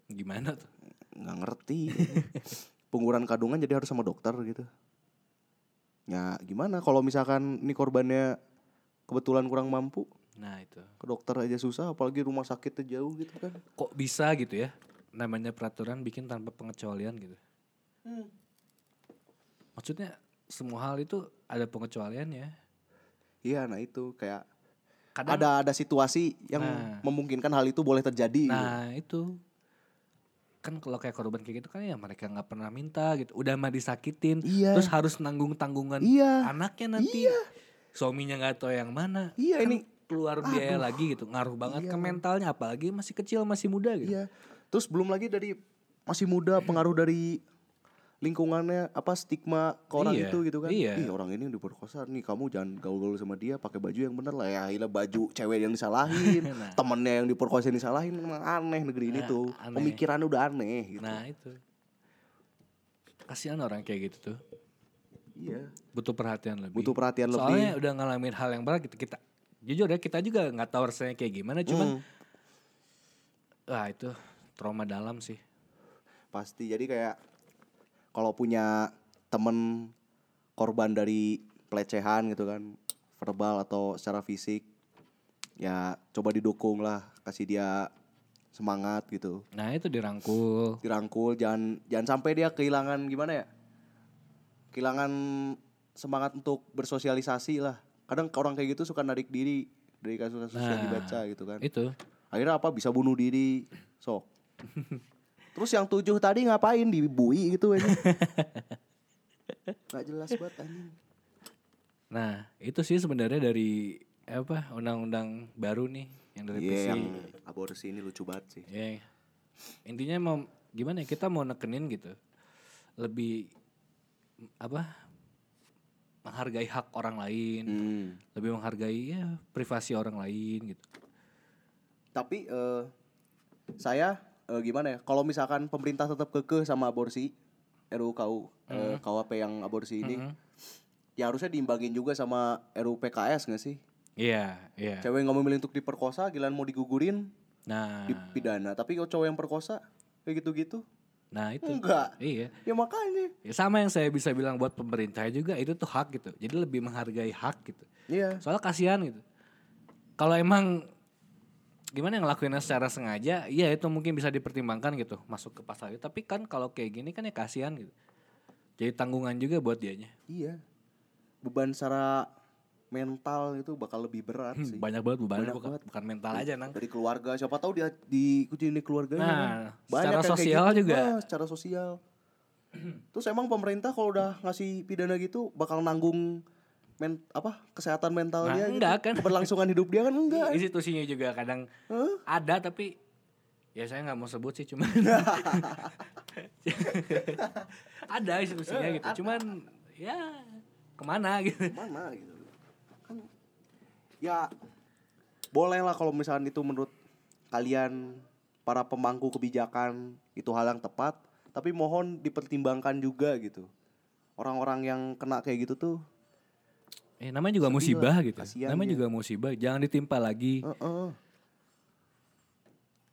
Gimana tuh? Nggak ngerti. Pengguguran kandungan jadi harus sama dokter gitu. Ya gimana kalau misalkan ini korbannya kebetulan kurang mampu? Nah itu. Ke dokter aja susah apalagi rumah sakitnya jauh gitu kan. Kok bisa gitu ya? Namanya peraturan bikin tanpa pengecualian gitu. Maksudnya semua hal itu ada pengecualiannya. Iya, nah itu kayak kadang, ada situasi yang memungkinkan hal itu boleh terjadi. Nah gitu. Itu kan kalau kayak korban kayak gitu kan ya mereka nggak pernah minta gitu, udah mah disakitin, iya. Terus harus nanggung tanggungan iya. Anaknya nanti, iya. Suaminya nggak tahu yang mana. Iya kan ini keluar biaya lagi gitu, ngaruh banget iya. Ke mentalnya apalagi masih kecil masih muda gitu. Iya. Terus belum lagi dari masih muda pengaruh dari lingkungannya apa stigma ke orang iya, itu gitu kan. Iya. Ih orang ini diperkosa nih kamu jangan gaul-gaul sama dia pakai baju yang bener lah ya. Akhirnya baju cewek yang disalahin, nah. Temennya yang diperkosa yang disalahin memang aneh negeri ini tuh. Aneh. Pemikirannya udah aneh gitu. Nah itu. Kasihan orang kayak gitu tuh. Iya. Butuh perhatian lebih. Soalnya udah ngalamin hal yang berat gitu kita. Jujur ya kita juga gak tahu rasanya kayak gimana cuman. Wah itu trauma dalam sih. Pasti jadi kayak. Kalau punya temen korban dari pelecehan gitu kan, verbal atau secara fisik, ya coba didukung lah, kasih dia semangat gitu. Nah itu dirangkul. Jangan sampai dia kehilangan gimana ya, kehilangan semangat untuk bersosialisasi lah. Kadang orang kayak gitu suka narik diri dari kasus-kasus yang dibaca gitu kan. Itu. Akhirnya apa bisa bunuh diri, sok. Terus yang 7 tadi ngapain dibui gitu aja. Gak jelas banget anjing. Nah, itu sih sebenarnya dari apa? Undang-undang baru nih yang dari PC. Yang aborsi ini lucu banget sih. Yeah. Intinya mau gimana ya? Kita mau nekenin gitu. Lebih apa? Menghargai hak orang lain. Lebih menghargai ya privasi orang lain gitu. Tapi saya gimana ya? Kalau misalkan pemerintah tetap kekeh sama aborsi, RUU KUHP yang aborsi ini, ya harusnya diimbangin juga sama RUU PKS nggak sih? Iya. Cewek nggak memilih untuk diperkosa, giliran mau digugurin, dipidana. Tapi kalau cowok yang perkosa kayak gitu-gitu, Nah itu enggak, iya ya makanya ya, sama yang saya bisa bilang buat pemerintah juga itu tuh hak gitu, jadi lebih menghargai hak gitu. Iya. Soalnya kasihan gitu kalau emang gimana yang ngelakuinnya secara sengaja, ya itu mungkin bisa dipertimbangkan gitu masuk ke pasal itu, tapi kan kalau kayak gini kan ya kasihan gitu, jadi tanggungan juga buat dianya. Iya, beban secara mental itu bakal lebih berat sih. Banyak banget bebannya, bukan mental aja Nang. Dari keluarga, siapa tahu dia dikucilin keluarganya. Nah, banyak secara sosial gitu juga. Nah, secara sosial. Terus emang pemerintah kalau udah ngasih pidana gitu bakal nanggung kesehatan mentalnya? Nah, enggak gitu kan. Keberlangsungan hidup dia kan enggak. Institusinya juga kadang ada, tapi ya saya nggak mau sebut sih, cuman ada institusinya gitu. Cuman ya kemana gitu? Kemana gitu? Ya boleh lah kalau misalnya itu menurut kalian para pemangku kebijakan itu hal yang tepat, tapi mohon dipertimbangkan juga gitu. Orang-orang yang kena kayak gitu tuh namanya juga musibah lah, gitu. Namanya juga musibah, jangan ditimpa lagi.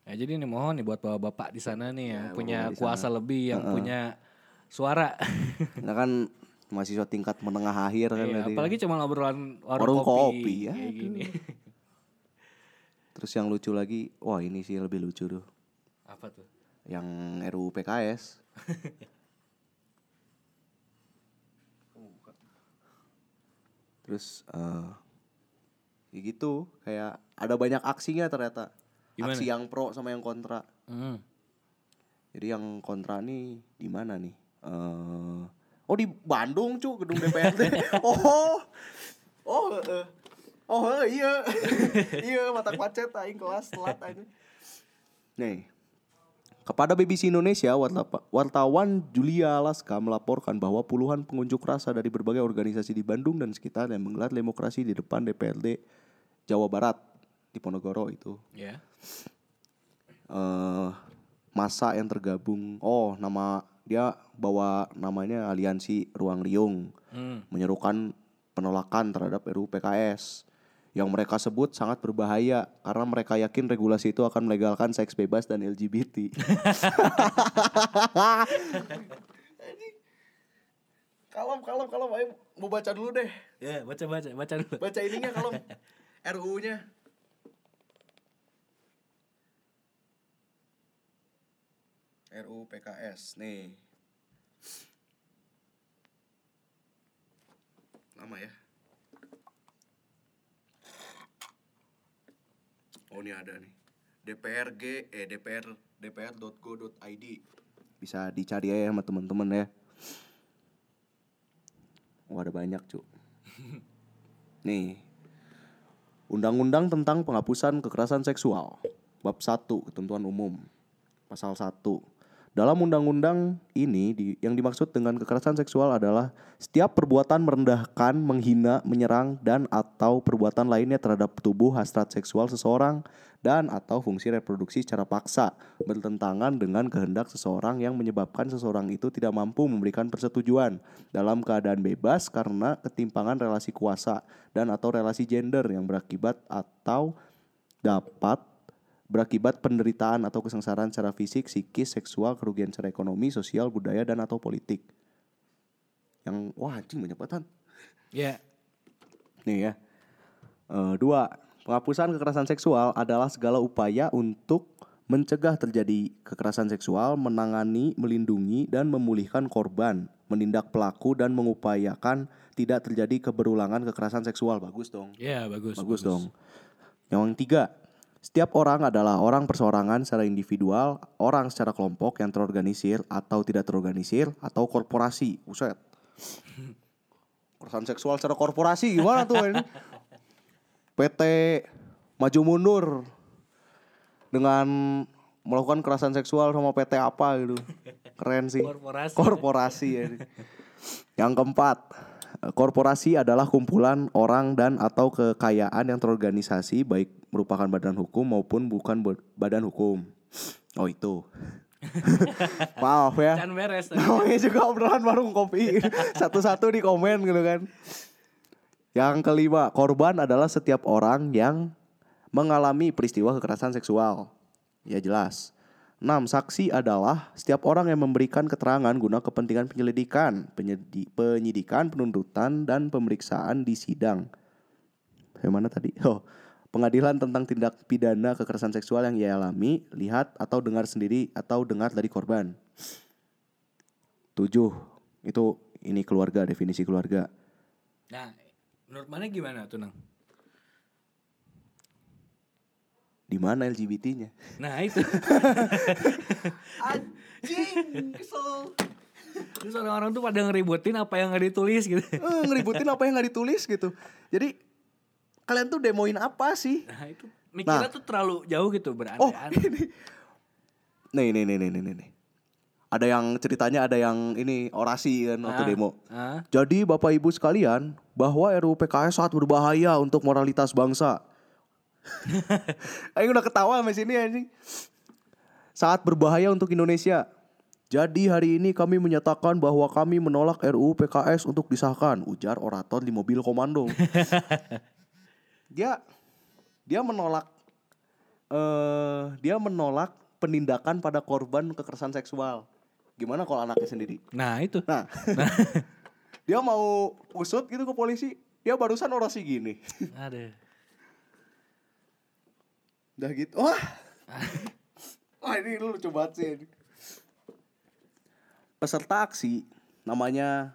Ya jadi nih mohon nih buat bapak-bapak di sana nih yang punya kuasa lebih, yang punya suara. Nah kan mahasiswa tingkat menengah akhir kan. Iya, apalagi cuma obrolan warung kopi ya. Kayak gini. Terus yang lucu lagi, wah ini sih lebih lucu tuh. Apa tuh? Yang RUU PKS. Terus ya gitu, kayak ada banyak aksinya ternyata. Gimana? Aksi yang pro sama yang kontra. Jadi yang kontra nih di mana nih? Oh di Bandung cu, gedung DPRD. Iya. Iya, mata pacet aing kelas telat aja. Nih. Kepada BBC Indonesia, wartawan Julia Alaska melaporkan bahwa puluhan pengunjuk rasa dari berbagai organisasi di Bandung dan sekitarnya menggelar demokrasi di depan DPRD Jawa Barat di Ponegoro itu. Ya. Yeah. Masa yang tergabung. Dia bawa namanya Aliansi Ruang Riung, menyerukan penolakan terhadap RUU PKS yang mereka sebut sangat berbahaya karena mereka yakin regulasi itu akan melegalkan seks bebas dan LGBT. Kalem, ayo mau baca dulu deh. Ya, baca dulu. Baca ininya kalem, RUU-nya. RUU PKS nih. Lama ya. Oh ini ada nih. dpr.go.id. Bisa dicari ya sama teman-teman ya. Oh ada banyak, Cuk. Nih. Undang-undang tentang penghapusan kekerasan seksual. Bab 1, ketentuan umum. Pasal 1. Dalam undang-undang ini yang dimaksud dengan kekerasan seksual adalah setiap perbuatan merendahkan, menghina, menyerang, dan atau perbuatan lainnya terhadap tubuh, hasrat seksual seseorang, dan atau fungsi reproduksi secara paksa, bertentangan dengan kehendak seseorang yang menyebabkan seseorang itu tidak mampu memberikan persetujuan dalam keadaan bebas karena ketimpangan relasi kuasa dan atau relasi gender yang berakibat atau dapat berakibat penderitaan atau kesengsaraan secara fisik, psikis, seksual, kerugian secara ekonomi, sosial, budaya, dan atau politik. Yang wah anjing banyak banget. Ya. Yeah. Nih ya. 2. Penghapusan kekerasan seksual adalah segala upaya untuk mencegah terjadi kekerasan seksual, menangani, melindungi, dan memulihkan korban, menindak pelaku, dan mengupayakan tidak terjadi keberulangan kekerasan seksual. Bagus dong. Iya, yeah, bagus. Dong. Yang 3. Setiap orang adalah orang perseorangan secara individual, orang secara kelompok yang terorganisir atau tidak terorganisir, atau korporasi. Buset. Kekerasan seksual secara korporasi gimana tuh ini? PT maju mundur dengan melakukan kekerasan seksual sama PT apa gitu. Keren sih. Korporasi ya. Yang 4. Korporasi adalah kumpulan orang dan atau kekayaan yang terorganisasi baik merupakan badan hukum maupun bukan badan hukum. Oh itu. Maaf ya. Can beres. Namanya juga obrolan warung kopi. Satu-satu di komen gitu kan. Yang 5, korban adalah setiap orang yang mengalami peristiwa kekerasan seksual. Ya jelas. 6. Saksi adalah setiap orang yang memberikan keterangan guna kepentingan penyelidikan, penyidikan, penuntutan, dan pemeriksaan di sidang. Bagaimana tadi? Oh, pengadilan tentang tindak pidana kekerasan seksual yang ia alami, lihat atau dengar sendiri atau dengar dari korban. 7. Itu ini keluarga, definisi keluarga. Nah, menurut mana gimana tuh, Nang? Di mana LGBT-nya? Nah, itu. Anjing, kesel. Terus orang-orang tuh pada ngeributin apa yang enggak ditulis gitu. Ngeributin apa yang enggak ditulis gitu. Jadi kalian tuh demoin apa sih? Nah, itu mikirnya tuh terlalu jauh gitu, berandai-andai. Oh, ini. Nih. Ada yang ceritanya ada yang ini orasi kan waktu demo. Jadi Bapak Ibu sekalian, bahwa RUU PKS sangat berbahaya untuk moralitas bangsa. Aing udah ketawa sama sini anjing. Saat berbahaya untuk Indonesia. Jadi hari ini kami menyatakan bahwa kami menolak RUU PKS untuk disahkan, ujar orator di mobil komando. Dia menolak penindakan pada korban kekerasan seksual. Gimana kalau anaknya sendiri? Nah, itu. Nah. Dia mau usut gitu ke polisi. Dia barusan orasi gini. Aduh. Udah gitu. Wah ini lu coba sih. Peserta aksi namanya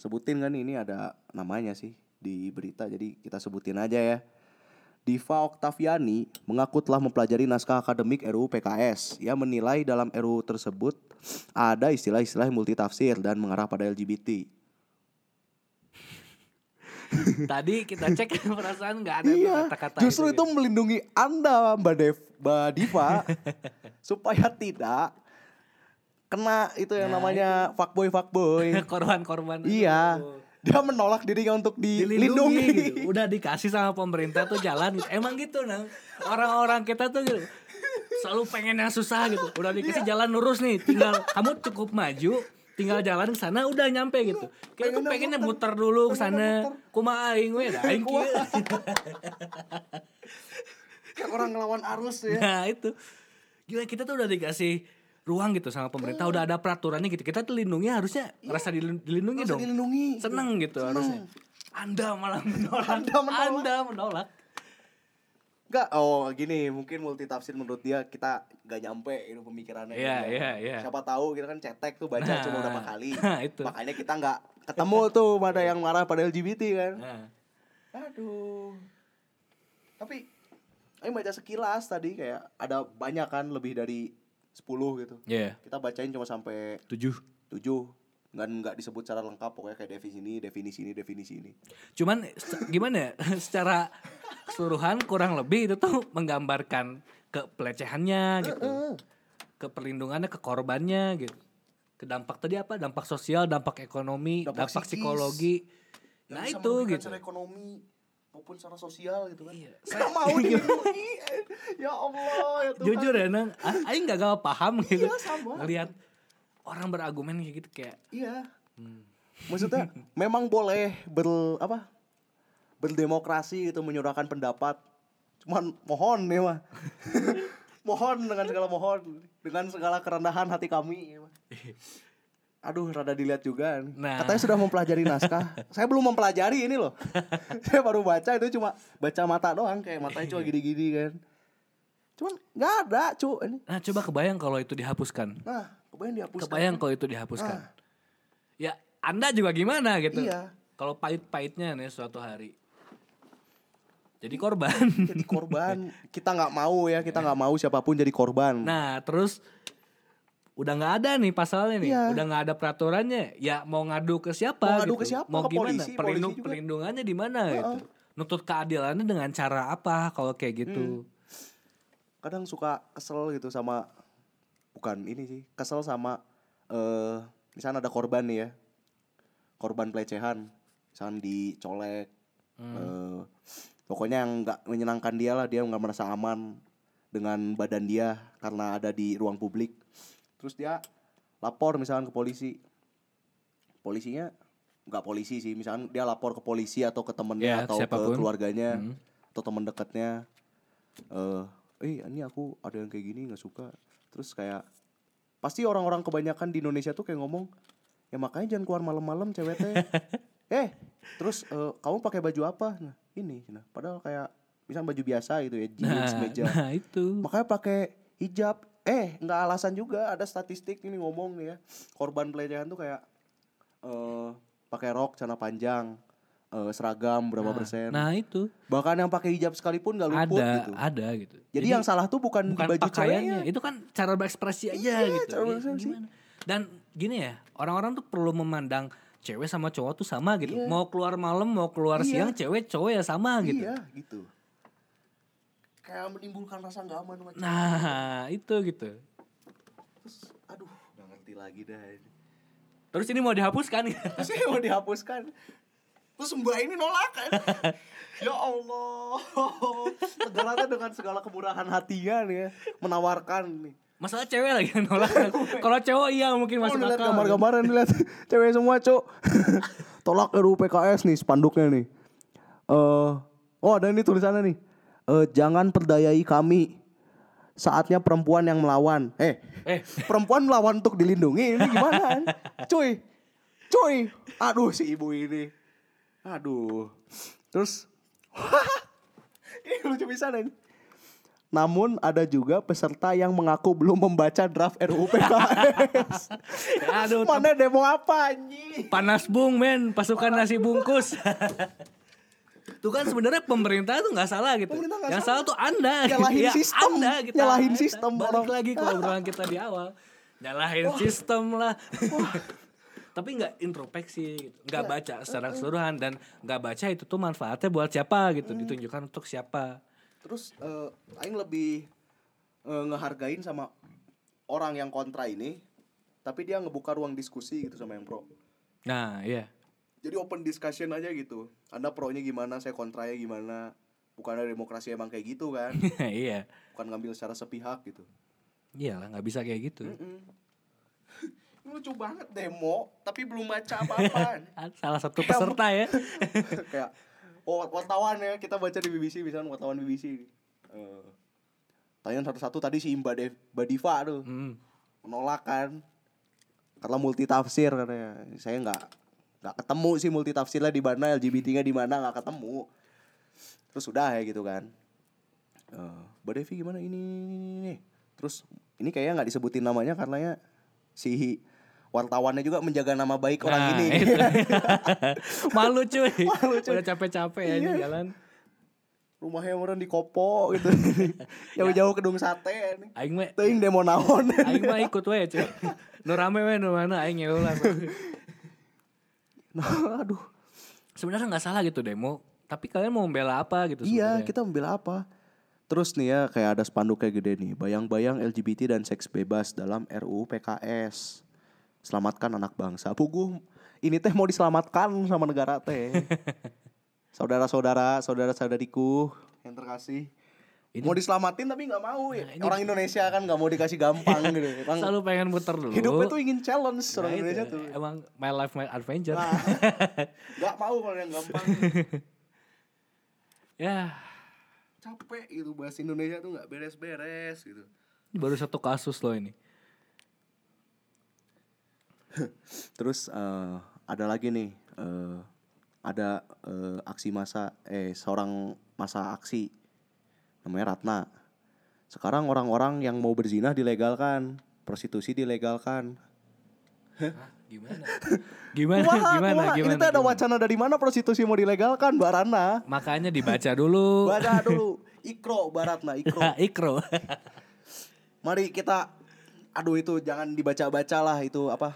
sebutin kan, ini ada namanya sih di berita, jadi kita sebutin aja ya. Diva Oktaviani mengaku telah mempelajari naskah akademik RUU PKS. Ia menilai dalam RUU tersebut ada istilah-istilah multitafsir dan mengarah pada LGBT. Tadi kita cek perasaan gak ada kata-kata. Justru itu melindungi Anda Mbak Diva supaya tidak kena itu yang namanya fuckboy. Korban-korban. Iya. Dia menolak dirinya untuk dilindungi gitu. Udah dikasih sama pemerintah tuh jalan gitu. Emang gitu, Nang. Orang-orang kita tuh gitu, selalu pengen yang susah gitu. Udah dikasih jalan lurus nih, tinggal kamu cukup maju, tinggal jalan ke sana udah nyampe gitu. Kayak aku pengennya muter dulu ke sana. Kumaha aing we da aing kieu. Kayak orang ngelawan arus ya. Nah, itu. Gila, kita tuh udah dikasih ruang gitu sama pemerintah, udah ada peraturannya gitu. Kita dilindungi, harusnya merasa dilindungi dong. Seneng gitu harusnya. Anda malah menolak. Anda menolak. Enggak, gini, mungkin multitafsir menurut dia kita enggak nyampe itu pemikirannya. Iya. Siapa tahu kita kan cetek tuh baca cuma berapa kali. Makanya kita enggak ketemu tuh pada yang marah pada LGBT kan. Aduh. Tapi ayo baca sekilas tadi kayak ada banyak kan, lebih dari 10 gitu. Yeah. Kita bacain cuma sampai 7. Enggak disebut secara lengkap, pokoknya kayak definisi ini. Cuman gimana ya? Secara keseluruhan kurang lebih itu tuh menggambarkan kepelecehannya gitu. Keperlindungannya ke korbannya gitu. Ke dampak tadi apa? Dampak sosial, dampak ekonomi, dampak psikologi. Nah, itu gitu. Secara ekonomi maupun secara sosial gitu kan. Iya. Saya mau dilindungi. Ya Allah, ya Tuhan. Jujur ya, Nang, aing enggak paham gitu. Iya, sama. Ngelihat orang berargumen kayak gitu kayak. Iya. Maksudnya memang boleh berdemokrasi gitu, menyuarakan pendapat. Cuman mohon ya, mah. Mohon dengan segala kerendahan hati kami ya, mah. Aduh, rada dilihat juga. Nah. Katanya sudah mempelajari naskah. Saya belum mempelajari ini loh. Saya baru baca, itu cuma baca mata doang. Kayak matanya cuma gini-gini kan. Cuman gak ada ini. Nah, coba kebayang kalau itu dihapuskan. Nah. Ya, Anda juga gimana gitu. Iya. Kalau pahit-pahitnya nih suatu hari. Jadi korban. Kita gak mau ya. Kita gak mau siapapun jadi korban. Nah, terus udah nggak ada nih pasalnya nih, udah nggak ada peraturannya, ya mau ngadu ke siapa? Mau ke gimana? Polisi, perlindungannya di mana gitu? Nuntut keadilannya dengan cara apa? Kalau kayak gitu, kadang suka kesel gitu sama, bukan ini sih, kesel sama misalnya ada korban nih ya, korban pelecehan, misalnya dicolek, pokoknya yang nggak menyenangkan dia lah, dia nggak merasa aman dengan badan dia karena ada di ruang publik. Terus dia lapor misalkan ke polisi. Polisinya enggak polisi sih, misalkan dia lapor ke polisi atau ke temennya atau siapapun, ke keluarganya atau teman dekatnya. Ini aku ada yang kayak gini enggak suka. Terus kayak pasti orang-orang kebanyakan di Indonesia tuh kayak ngomong, ya makanya jangan keluar malam-malam ceweknya. Terus kamu pakai baju apa? Nah, ini. Nah, padahal kayak misalnya baju biasa gitu ya, jeans, meja. Nah, itu. Makanya pakai hijab. Enggak alasan juga, ada statistik ini ngomong nih ya. Korban pelecehan tuh kayak pakai rok, celana panjang, seragam berapa persen. Nah, itu. Bahkan yang pakai hijab sekalipun enggak luput gitu. Ada gitu. Jadi yang salah tuh bukan baju pakaiannya. Ceweknya. Itu kan cara berekspresi aja gitu. Cara berekspresi. Dan gini ya, orang-orang tuh perlu memandang cewek sama cowok tuh sama gitu. Iya. Mau keluar malam, mau keluar siang, cewek cowok ya sama gitu. Iya, gitu. Kayak menimbulkan rasa gak aman. Nah, itu gitu. Terus, aduh, gak ngerti lagi dah ini. Terus ini mau dihapuskan. Terus mbak ini nolak kan. Ya Allah. Segalanya dengan segala kemurahan hatinya nih ya, menawarkan nih. Masalah cewek lagi yang nolak. Kalau cowok iya mungkin masih bakal. Gambar-gambaran lihat cewek semua, Cuk. Tolak RUU PKS nih spanduknya nih. Oh ada nih tulisannya nih. Jangan perdayai kami. Saatnya perempuan yang melawan. Perempuan melawan untuk dilindungi. Ini gimana? Cuy. Aduh si ibu ini. Aduh. Terus ini lucu pisan nih. Namun ada juga peserta yang mengaku belum membaca draft RUU PKS. Aduh, mana demo apa anjing? Panas bung men, pasukan nasi bungkus. Tuh kan sebenarnya pemerintah tuh enggak salah gitu. Yang salah tuh Anda. Nyalahin sistem. Anda gitu. Nyalahin sistem. Balik lagi ke obrolan kita di awal. Nyalahin sistem lah. Tapi enggak introspeksi gitu. Enggak baca secara keseluruhan dan enggak baca itu tuh manfaatnya buat siapa gitu, ditunjukkan untuk siapa. Terus aing lebih ngehargain sama orang yang kontra ini, tapi dia ngebuka ruang diskusi gitu sama yang pro. Nah, iya. Jadi open discussion aja gitu. Anda pro-nya gimana, saya kontranya gimana. Bukan ada demokrasi emang kayak gitu kan. Iya. Bukan ngambil secara sepihak gitu. Iyalah, enggak bisa kayak gitu. Lucu banget demo, tapi belum baca apa-apaan. Salah satu peserta ya. Kayak wartawan ya, kita baca di BBC, misalnya wartawan BBC. Tanyaan satu-satu tadi si Mbak Diva tuh. Menolak kan. Karena multitafsir katanya. Saya enggak ketemu sih multitafsirnya di mana, LGBT-nya di mana, enggak ketemu. Terus udah ya gitu kan. Mbak Devi gimana ini. Terus ini kayaknya enggak disebutin namanya karena ya si wartawannya juga menjaga nama baik orang ini. Malu cuy. Udah capek-capek ya di jalan. Rumahnya orang di Kopo gitu. Jauh-jauh kedung sate. Aing mah teuing demo naon. Aing mah ikut we cuy. Nu rame we nu mana aing ngeulah. Aduh. Sebenarnya enggak salah gitu demo, tapi kalian mau membela apa gitu sebenarnya? Iya, kita membela apa? Terus nih ya kayak ada spanduknya gede nih, bayang-bayang LGBT dan seks bebas dalam RUU PKS. Selamatkan anak bangsa. Puguh, ini teh mau diselamatkan sama negara teh. Saudara-saudara, saudara-saudariku yang terkasih. Ini mau diselamatin tapi gak mau ya. Nah, orang Indonesia kan gak mau dikasih gampang gitu. Emang selalu pengen muter dulu. Hidupnya tuh ingin challenge orang Indonesia tuh. Emang my life my adventure. Nah, gak mau kalau yang gampang. Ya. Capek gitu bahasa Indonesia tuh gak beres-beres gitu. Baru satu kasus loh ini. Terus ada lagi nih, ada aksi massa, seorang massa aksi namanya Ratna. Sekarang orang-orang yang mau berzinah dilegalkan, prostitusi dilegalkan. Hah, gimana? Gimana? Ini tuh ada wacana dari mana prostitusi mau dilegalkan, Mbak Ratna? Makanya dibaca dulu. Ikro, Mbak Ratna, ikro. Mari kita, aduh itu jangan dibaca-baca lah itu apa?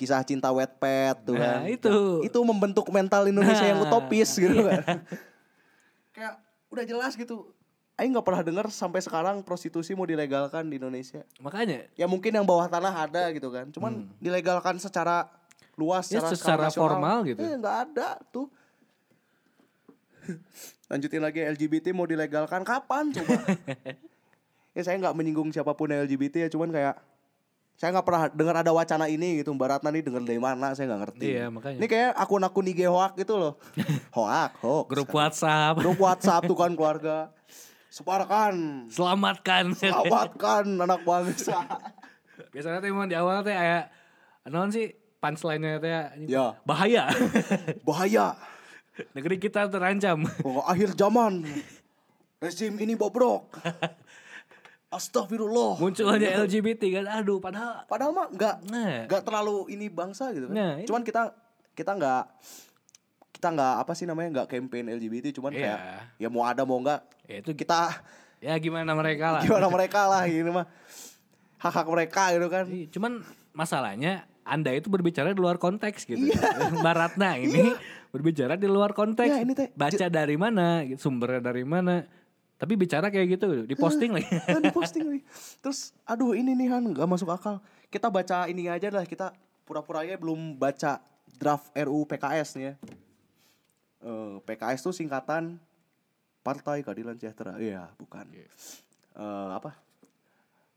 Kisah cinta Wattpad tuh kan. Nah, itu membentuk mental Indonesia yang utopis gitu kan. Kayak udah jelas gitu. Aing enggak pernah dengar sampai sekarang prostitusi mau dilegalkan di Indonesia. Makanya ya mungkin yang bawah tanah ada gitu kan. Cuman dilegalkan secara luas ya, secara formal gitu. Enggak ada tuh. Lanjutin lagi LGBT mau dilegalkan kapan coba? Ya saya enggak menyinggung siapapun yang LGBT ya, cuman kayak saya nggak pernah dengar ada wacana ini gitu. Mbak Ratna nih dengar dari mana? Saya nggak ngerti. Iya makanya. Ini kayak akun-akun IG hoak gitu loh. Hoak. Grup WhatsApp. Grup WhatsApp tuh kan keluarga. Sebarkan. Selamatkan anak bangsa. Biasanya tuh emang di awal tuh kayak non sih punchline-nya tuh ya. Bahaya. Negeri kita terancam. Oh, akhir zaman. Rezim ini bobrok. Astagfirullah. Munculnya LGBT kan. Aduh, padahal mah enggak terlalu ini bangsa gitu kan. Nah, cuman kita enggak apa sih namanya, enggak campaign LGBT, cuman kayak ya mau ada mau enggak. Ya itu kita ya gimana mereka lah gitu mah. Hak-hak mereka gitu kan. Cuman masalahnya Anda itu berbicara di luar konteks gitu. Mbak Ratna ini berbicara di luar konteks. Ya, ini baca dari mana, sumbernya dari mana. Tapi bicara kayak gitu, diposting lagi. Diposting lagi. Terus aduh ini nih Han, gak masuk akal. Kita baca ini aja lah, kita pura-puranya belum baca draft RUU PKS nih ya. PKS tuh singkatan Partai Keadilan Sejahtera. Iya, bukan.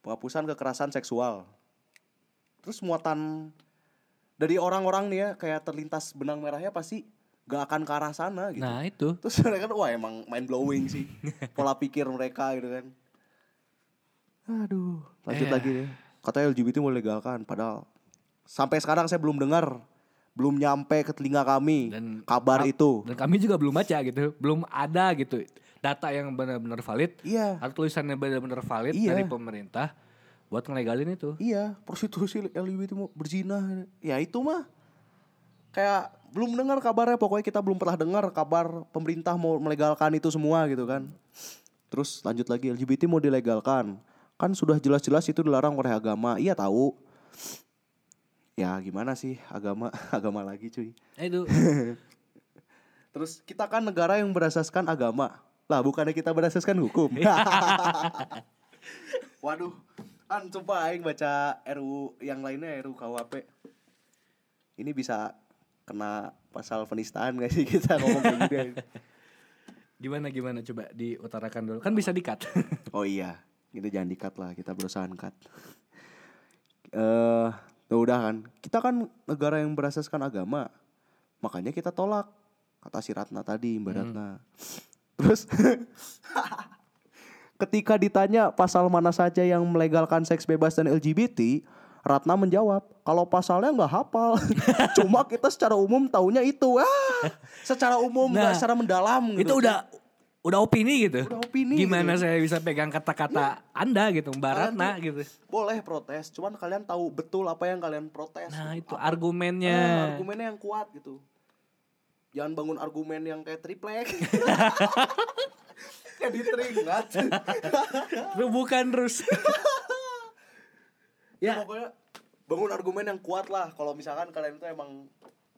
Penghapusan kekerasan seksual. Terus muatan dari orang-orang nih ya, kayak terlintas benang merahnya pasti gak akan ke arah sana gitu. Nah itu. Terus mereka wah emang mind blowing sih pola pikir mereka gitu kan. Aduh. Lanjut lagi nih. Katanya LGBT mau legalkan, padahal sampai sekarang saya belum dengar, belum nyampe ke telinga kami dan kabar itu. Dan kami juga belum baca gitu, belum ada gitu data yang benar-benar valid. Iya. Atau tulisannya benar-benar valid dari pemerintah buat ngelegalin itu. Iya, prostitusi LGBT mau berzina. Ya itu mah kayak belum dengar kabarnya, pokoknya kita belum pernah dengar kabar pemerintah mau melegalkan itu semua gitu kan. Terus lanjut lagi, LGBT mau dilegalkan. Kan sudah jelas-jelas itu dilarang oleh agama. Iya tahu. Ya gimana sih agama lagi cuy. Itu. Terus kita kan negara yang berasaskan agama. Lah bukannya kita berasaskan hukum. Waduh. An coba aing baca RUU yang lainnya, RUU KUHP. Ini bisa kena pasal penistaan enggak sih kita ngomong kayak gini? Gimana coba diutarakan dulu. Kan bisa di-cut. Oh iya, kita jangan di-cut lah, kita berusaha cut. Udah kan. Kita kan negara yang berasaskan agama. Makanya kita tolak kata si Ratna tadi, Mbak Ratna. Terus ketika ditanya pasal mana saja yang melegalkan seks bebas dan LGBT, Ratna menjawab, kalau pasalnya gak hafal. Cuma kita secara umum taunya itu. Secara umum, gak secara mendalam gitu. Itu udah opini gitu. Udah opini. Gimana gitu. Saya bisa pegang kata-kata Anda gitu, Mbak Ratna gitu. Boleh protes, cuman kalian tahu betul apa yang kalian protes. Nah gitu. Itu argumennya. Argumennya yang kuat gitu. Jangan bangun argumen yang kayak triplek. Kayak diteringat. Bukan terus. Ya pokoknya bangun argumen yang kuat lah. Kalau misalkan kalian itu emang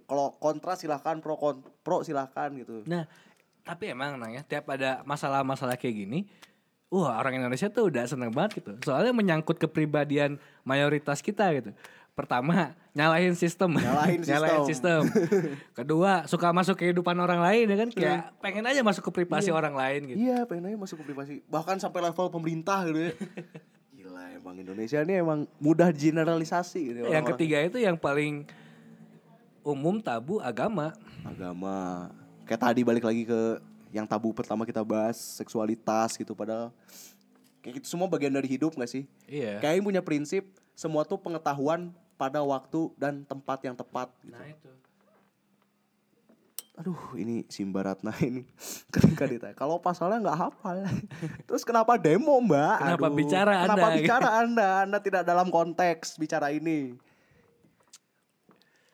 kalau kontra silahkan, pro silahkan gitu. Nah tapi emang ya tiap ada masalah-masalah kayak gini, orang Indonesia tuh udah seneng banget gitu. Soalnya menyangkut kepribadian mayoritas kita gitu. Pertama nyalahin sistem. Kedua suka masuk kehidupan orang lain ya kan, kayak pengen aja masuk ke privasi orang lain gitu. Iya pengen aja masuk ke privasi, bahkan sampai level pemerintah gitu ya. Gila emang Indonesia ini emang mudah generalisasi gitu. Yang ketiga itu yang paling umum tabu agama. Kayak tadi balik lagi ke yang tabu pertama kita bahas, seksualitas gitu. Padahal kayak itu semua bagian dari hidup gak sih? Iya. Kayak punya prinsip semua tuh pengetahuan pada waktu dan tempat yang tepat gitu. Nah itu. Aduh ini si Mbak Ratna ini ketika ditanya kalau pasalnya gak hafal. Terus kenapa demo Mbak? Kenapa bicara Anda? Anda tidak dalam konteks bicara ini.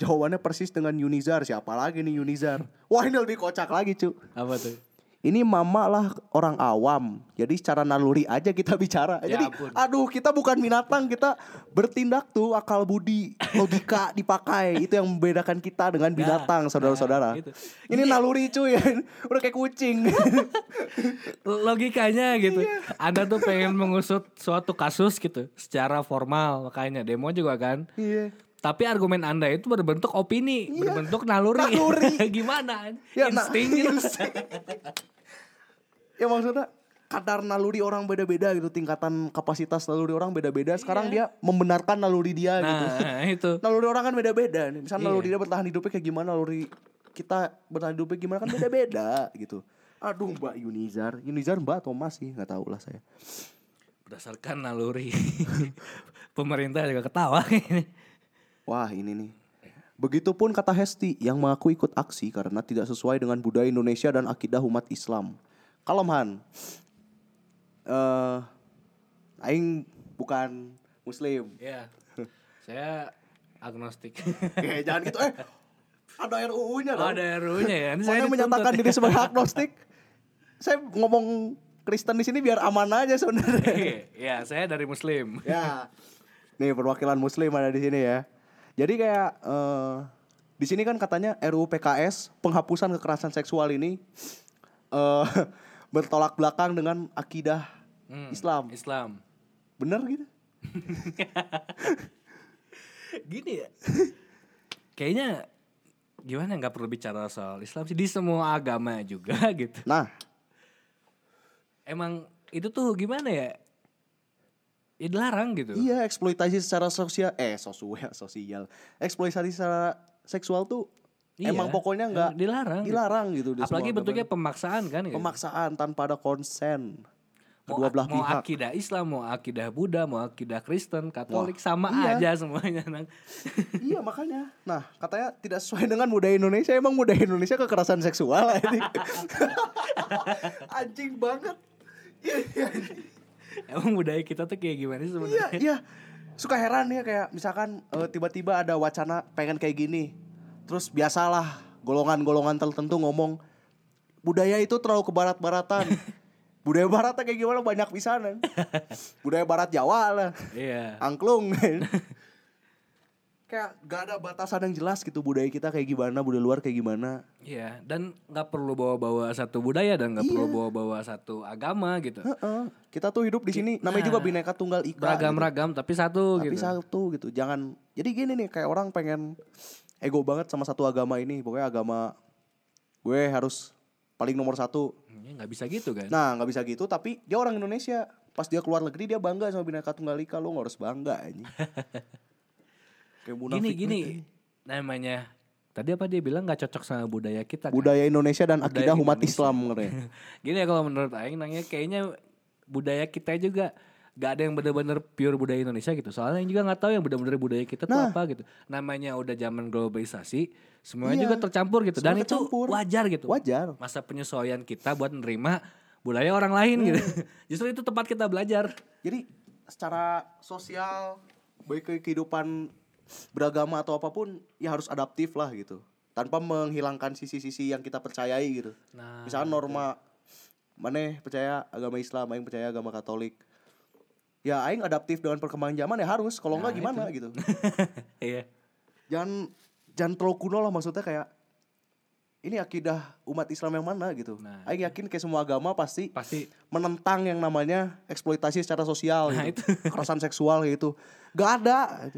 Jawabannya persis dengan Yunizar. Siapa lagi nih Yunizar? Wah ini lebih kocak lagi cu. Apa tuh? Ini mama lah orang awam. Jadi secara naluri aja kita bicara. Ya, jadi ampun. Aduh kita bukan binatang. Kita bertindak tuh akal budi. Logika dipakai. Itu yang membedakan kita dengan binatang saudara-saudara. Gitu. Ini naluri cuy. Udah kayak kucing. Logikanya gitu. Anda tuh pengen mengusut suatu kasus gitu. Secara formal makanya. Demo juga kan. Iya. Tapi argumen Anda itu berbentuk opini. Berbentuk naluri. Gimana? Ya, insting. Ya maksudnya kadar naluri orang beda-beda gitu. Tingkatan kapasitas naluri orang beda-beda. Sekarang dia membenarkan naluri dia gitu. Itu. Naluri orang kan beda-beda. Misalnya naluri dia bertahan hidupnya kayak gimana. Naluri kita bertahan hidupnya gimana kan beda-beda gitu. Aduh Mbak Yunizar Mbak Thomas sih, nggak tahu lah saya. Berdasarkan naluri pemerintah juga ketawa. Wah ini nih. Begitupun kata Hesti yang mengaku ikut aksi karena tidak sesuai dengan budaya Indonesia dan akidah umat Islam. Kalemahan, aing bukan Muslim. Iya, saya agnostik. Ya, jangan gitu. Ada RUU-nya dong. Ada RUU-nya ya. Saya menyatakan diri sebagai agnostik. Saya ngomong Kristen di sini biar aman aja sebenarnya. Ya, saya dari Muslim. Ya. Nih perwakilan Muslim ada di sini ya. Jadi kayak di sini kan katanya RUU PKS penghapusan kekerasan seksual ini bertolak belakang dengan akidah Islam. Bener gitu? Gini ya. Kayaknya gimana nggak perlu bicara soal Islam sih, di semua agama juga gitu. Nah, emang itu tuh gimana ya? Ya dilarang gitu. Iya, eksploitasi secara sosial, sosial. Eksploitasi secara seksual tuh iya, emang pokoknya nggak dilarang gitu. Apalagi bentuknya pemaksaan kan? Gitu. Pemaksaan tanpa ada konsen. Kedua belah pihak. Mau akidah Islam, mau akidah Buddha, mau akidah Kristen, Katolik, aja semuanya. Iya makanya. Nah katanya tidak sesuai dengan budaya Indonesia. Emang budaya Indonesia kekerasan seksual ini. Anjing banget. Emang budaya kita tuh kayak gimana sih sebenarnya? Iya. Suka heran ya kayak misalkan tiba-tiba ada wacana pengen kayak gini. Terus biasalah golongan-golongan tertentu ngomong budaya itu terlalu kebarat-baratan. Budaya baratnya kayak gimana banyak pisanan. Budaya barat Jawa lah. Iya. Angklung. Kayak gak ada batasan yang jelas gitu budaya kita kayak gimana, budaya luar kayak gimana. Iya, dan gak perlu bawa-bawa satu budaya dan gak perlu bawa-bawa satu agama gitu. Kita tuh hidup di sini namanya juga Bhinneka Tunggal Ika. Beragam-ragam gitu. tapi satu gitu. Jangan jadi gini nih kayak orang pengen ego banget sama satu agama ini. Pokoknya agama gue harus paling nomor satu. Nggak bisa gitu kan. Nah nggak bisa gitu, tapi dia orang Indonesia. Pas dia keluar negeri dia bangga sama Bhinneka Tunggal Ika. Lo nggak harus bangga ini. Gini namanya. Tadi apa dia bilang nggak cocok sama budaya kita. Budaya kan? Indonesia dan akidah umat Islam. Gini ya kalau menurut Aing nanya kayaknya budaya kita juga nggak ada yang benar-benar pure budaya Indonesia gitu. Soalnya yang juga nggak tahu yang benar-benar budaya kita tuh apa gitu. Namanya udah zaman globalisasi. Semuanya juga tercampur gitu. Semua dan kecampur. Itu wajar gitu. Wajar. Masa penyesuaian kita buat menerima budaya orang lain gitu. Justru itu tempat kita belajar. Jadi secara sosial, baik ke kehidupan beragama atau apapun, ya harus adaptif lah gitu. Tanpa menghilangkan sisi-sisi yang kita percayai gitu. Nah, misalnya norma, mana percaya agama Islam, yang percaya agama Katolik. Ya aing adaptif dengan perkembangan zaman ya harus. Kalau enggak gimana itu. Gitu. Iya. Jangan terlalu kuno lah, maksudnya kayak ini akidah umat Islam yang mana gitu. Nah, aing yakin kayak semua agama pasti menentang yang namanya eksploitasi secara sosial gitu. Kekerasan seksual gitu. Gak ada.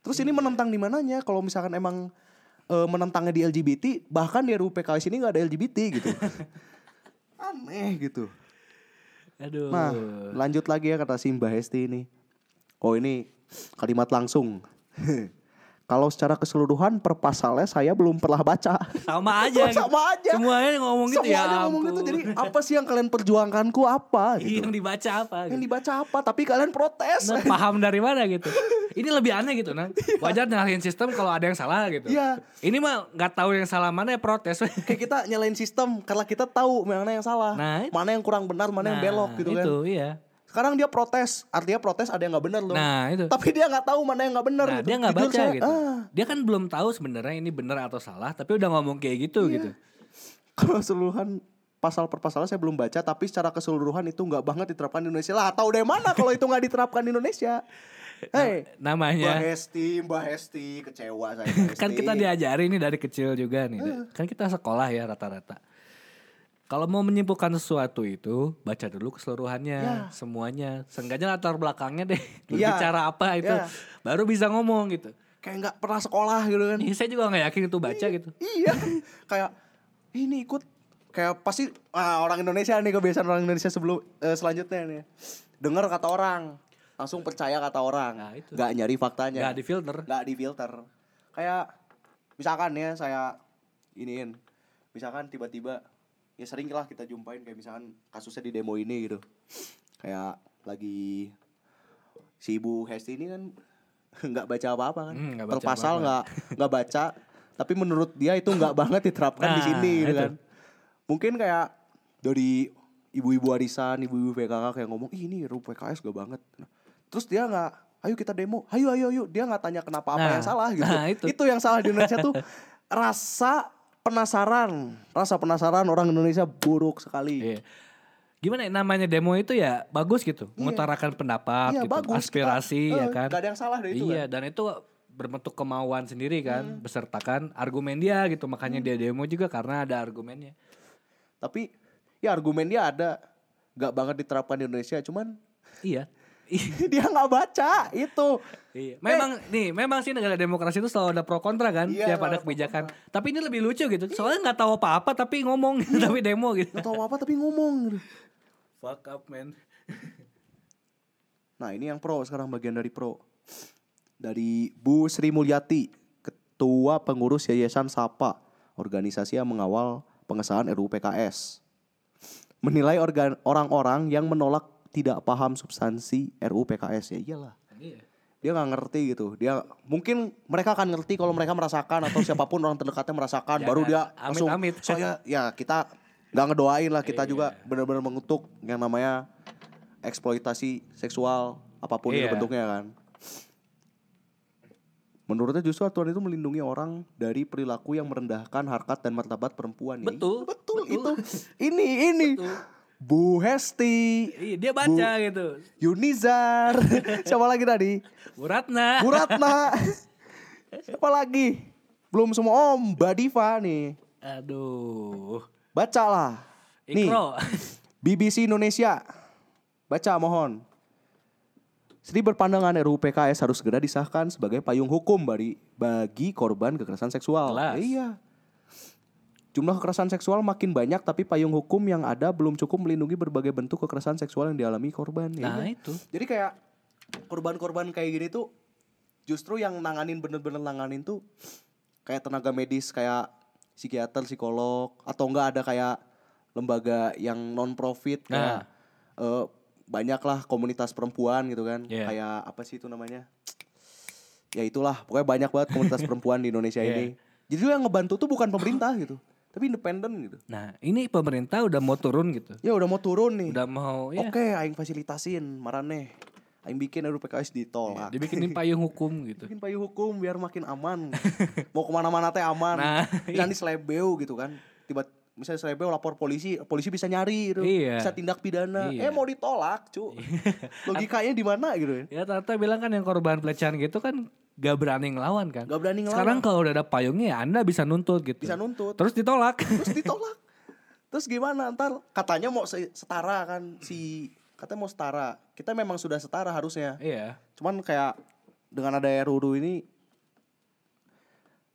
Terus ini menentang di mananya? Kalau misalkan emang menentangnya di LGBT, bahkan di RUU PKS ini gak ada LGBT gitu. Aneh gitu. Aduh. Nah, lanjut lagi ya kata si Mbak Hesti ini. Oh ini kalimat langsung. Kalau secara keseluruhan per pasalnya saya belum pernah baca. Sama aja. Semuanya ngomong gitu ya. Semuanya ngomong gitu. Jadi apa sih yang kalian perjuangkanku apa? Gitu. Yang dibaca apa? Gitu. Yang dibaca apa? Tapi kalian protes. Nah, paham dari mana gitu? Ini lebih aneh gitu, Nang. Wajar nyalahin sistem kalau ada yang salah gitu. Iya. Ini mah nggak tahu yang salah mana ya protes. Kayak kita nyalahin sistem karena kita tahu mana yang salah, mana yang kurang benar, mana yang belok gitu kan. Itu iya. Sekarang dia protes, artinya protes ada yang gak benar loh. Nah itu. Tapi dia gak tahu mana yang gak benar. Nah gitu. Dia gak baca saya, gitu. Dia kan belum tahu sebenarnya ini benar atau salah. Tapi udah ngomong kayak gitu gitu. Kalau seluruhan pasal per pasalnya saya belum baca. Tapi secara keseluruhan itu gak banget diterapkan di Indonesia. Lah tahu dari mana kalau itu gak diterapkan di Indonesia. Hey, namanya Mbak Hesti kecewa saya. Mbak Hesti. Kan kita diajari ini dari kecil juga nih. Kan kita sekolah ya rata-rata. Kalau mau menyimpulkan sesuatu itu, baca dulu keseluruhannya, semuanya. Seenggaknya latar belakangnya deh, bicara apa itu. Baru bisa ngomong gitu. Kayak gak pernah sekolah gitu kan. Ya, saya juga gak yakin itu baca gitu. Iya, kayak ini ikut. Kayak pasti orang Indonesia nih, kebiasaan orang Indonesia sebelum selanjutnya nih. Dengar kata orang, langsung percaya kata orang. Nah, itu. Gak nyari faktanya. Gak di filter. Kayak misalkan ya saya iniin. Misalkan tiba-tiba ya sering lah kita jumpain kayak misalkan kasusnya di demo ini gitu. Kayak lagi si Ibu Hesti ini kan nggak baca apa-apa kan, terpasal nggak baca, tapi menurut dia itu nggak banget diterapkan di sini gitu kan. Mungkin kayak dari ibu-ibu arisan, ibu-ibu PKK kayak ngomong, ih ini RUU PKS gak banget. Nah, terus dia nggak, ayo kita demo, ayo, dia nggak tanya kenapa apa yang salah gitu. Itu yang salah di Indonesia tuh rasa penasaran orang Indonesia buruk sekali. Iya. Gimana namanya demo itu ya bagus gitu, mengutarakan pendapat gitu, bagus, aspirasi kita, ya kan. Gak ada yang salah dari itu kan. Iya, dan itu berbentuk kemauan sendiri kan, besertakan argumen dia gitu, makanya dia demo juga karena ada argumennya. Tapi ya argumen dia ada, gak banget diterapkan di Indonesia, cuman iya. Dia gak baca itu. Iya. Memang sih negara demokrasi itu selalu ada pro kontra kan, iya, tiap ada kebijakan. Kontra. Tapi ini lebih lucu gitu, soalnya gak tahu apa-apa tapi ngomong, tapi demo gitu. Gak tahu apa-apa tapi ngomong. Fuck up man. Nah ini yang pro sekarang, bagian dari pro. Dari Bu Sri Mulyati, Ketua Pengurus Yayasan Sapa, organisasi yang mengawal pengesahan RUU PKS, menilai orang-orang yang menolak tidak paham substansi RUU PKS. Ya iyalah, dia gak ngerti gitu. Dia mungkin mereka akan ngerti kalau mereka merasakan, atau siapapun orang terdekatnya merasakan, baru dia langsung amit. Soalnya ya kita gak ngedoain lah, kita juga benar-benar mengutuk yang namanya eksploitasi seksual apapun itu bentuknya kan. Menurutnya justru aturan itu melindungi orang dari perilaku yang merendahkan harkat dan martabat perempuan. Betul. Ini betul. Bu Hesti, dia baca gitu. Yunizar, siapa lagi tadi? Bu Ratna. Siapa lagi? Belum semua om, Mbak Diva nih. Aduh. Bacalah. Nih. BBC Indonesia. Baca mohon. Sri berpandangan RUU PKS harus segera disahkan sebagai payung hukum bagi korban kekerasan seksual. Iya. Jumlah kekerasan seksual makin banyak, tapi payung hukum yang ada belum cukup melindungi berbagai bentuk kekerasan seksual yang dialami korban. Nah itu. Jadi kayak korban-korban kayak gini tuh justru yang bener-bener nanganin tuh kayak tenaga medis, kayak psikiater, psikolog, atau enggak ada kayak lembaga yang non-profit kayak... Banyaklah komunitas perempuan gitu kan, kayak apa sih itu namanya? Ya itulah, pokoknya banyak banget komunitas perempuan di Indonesia ini. Jadi yang ngebantu tuh bukan pemerintah gitu, tapi independen gitu. Nah ini pemerintah udah mau turun gitu. Ya udah mau turun nih. Udah mau ya. Oke, aing fasilitasin, marane. Aing bikin RUU PKS ditolak. Dibikinin payung hukum gitu. Bikin payung hukum biar makin aman. Mau kemana-mana teh aman. Jangan diselebeu gitu kan. Tiba-tiba. Misalnya Serebe lapor polisi bisa nyari gitu, bisa tindak pidana, mau ditolak cu, logikanya di mana gitu ya. Tata bilang kan yang korban pelecehan gitu kan gak berani ngelawan kan. Sekarang kalau udah ada payungnya ya anda bisa nuntut gitu. Terus ditolak. Terus gimana ntar katanya mau setara kan, katanya mau setara, kita memang sudah setara harusnya. Iya. Cuman kayak dengan ada RUU ini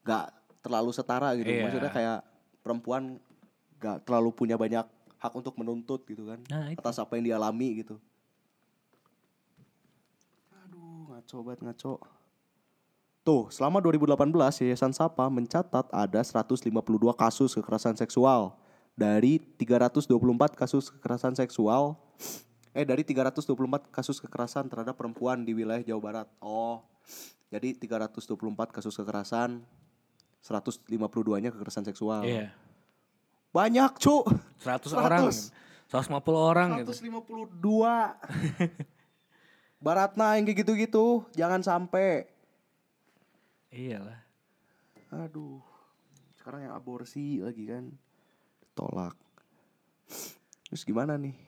gak terlalu setara gitu, maksudnya kayak perempuan gak terlalu punya banyak hak untuk menuntut gitu kan, atas apa yang dialami gitu. Aduh, ngaco banget. Tuh, selama 2018 Yayasan Sapa mencatat ada 152 kasus kekerasan seksual dari 324 kasus kekerasan terhadap perempuan di wilayah Jawa Barat. Oh, jadi 324 kasus kekerasan, 152-nya kekerasan seksual. Iya. Banyak cu, 100 orang, 150 orang 152 gitu. Baratna yang kayak gitu-gitu jangan sampai. Iyalah. Aduh. Sekarang yang aborsi lagi kan ditolak. Terus gimana nih?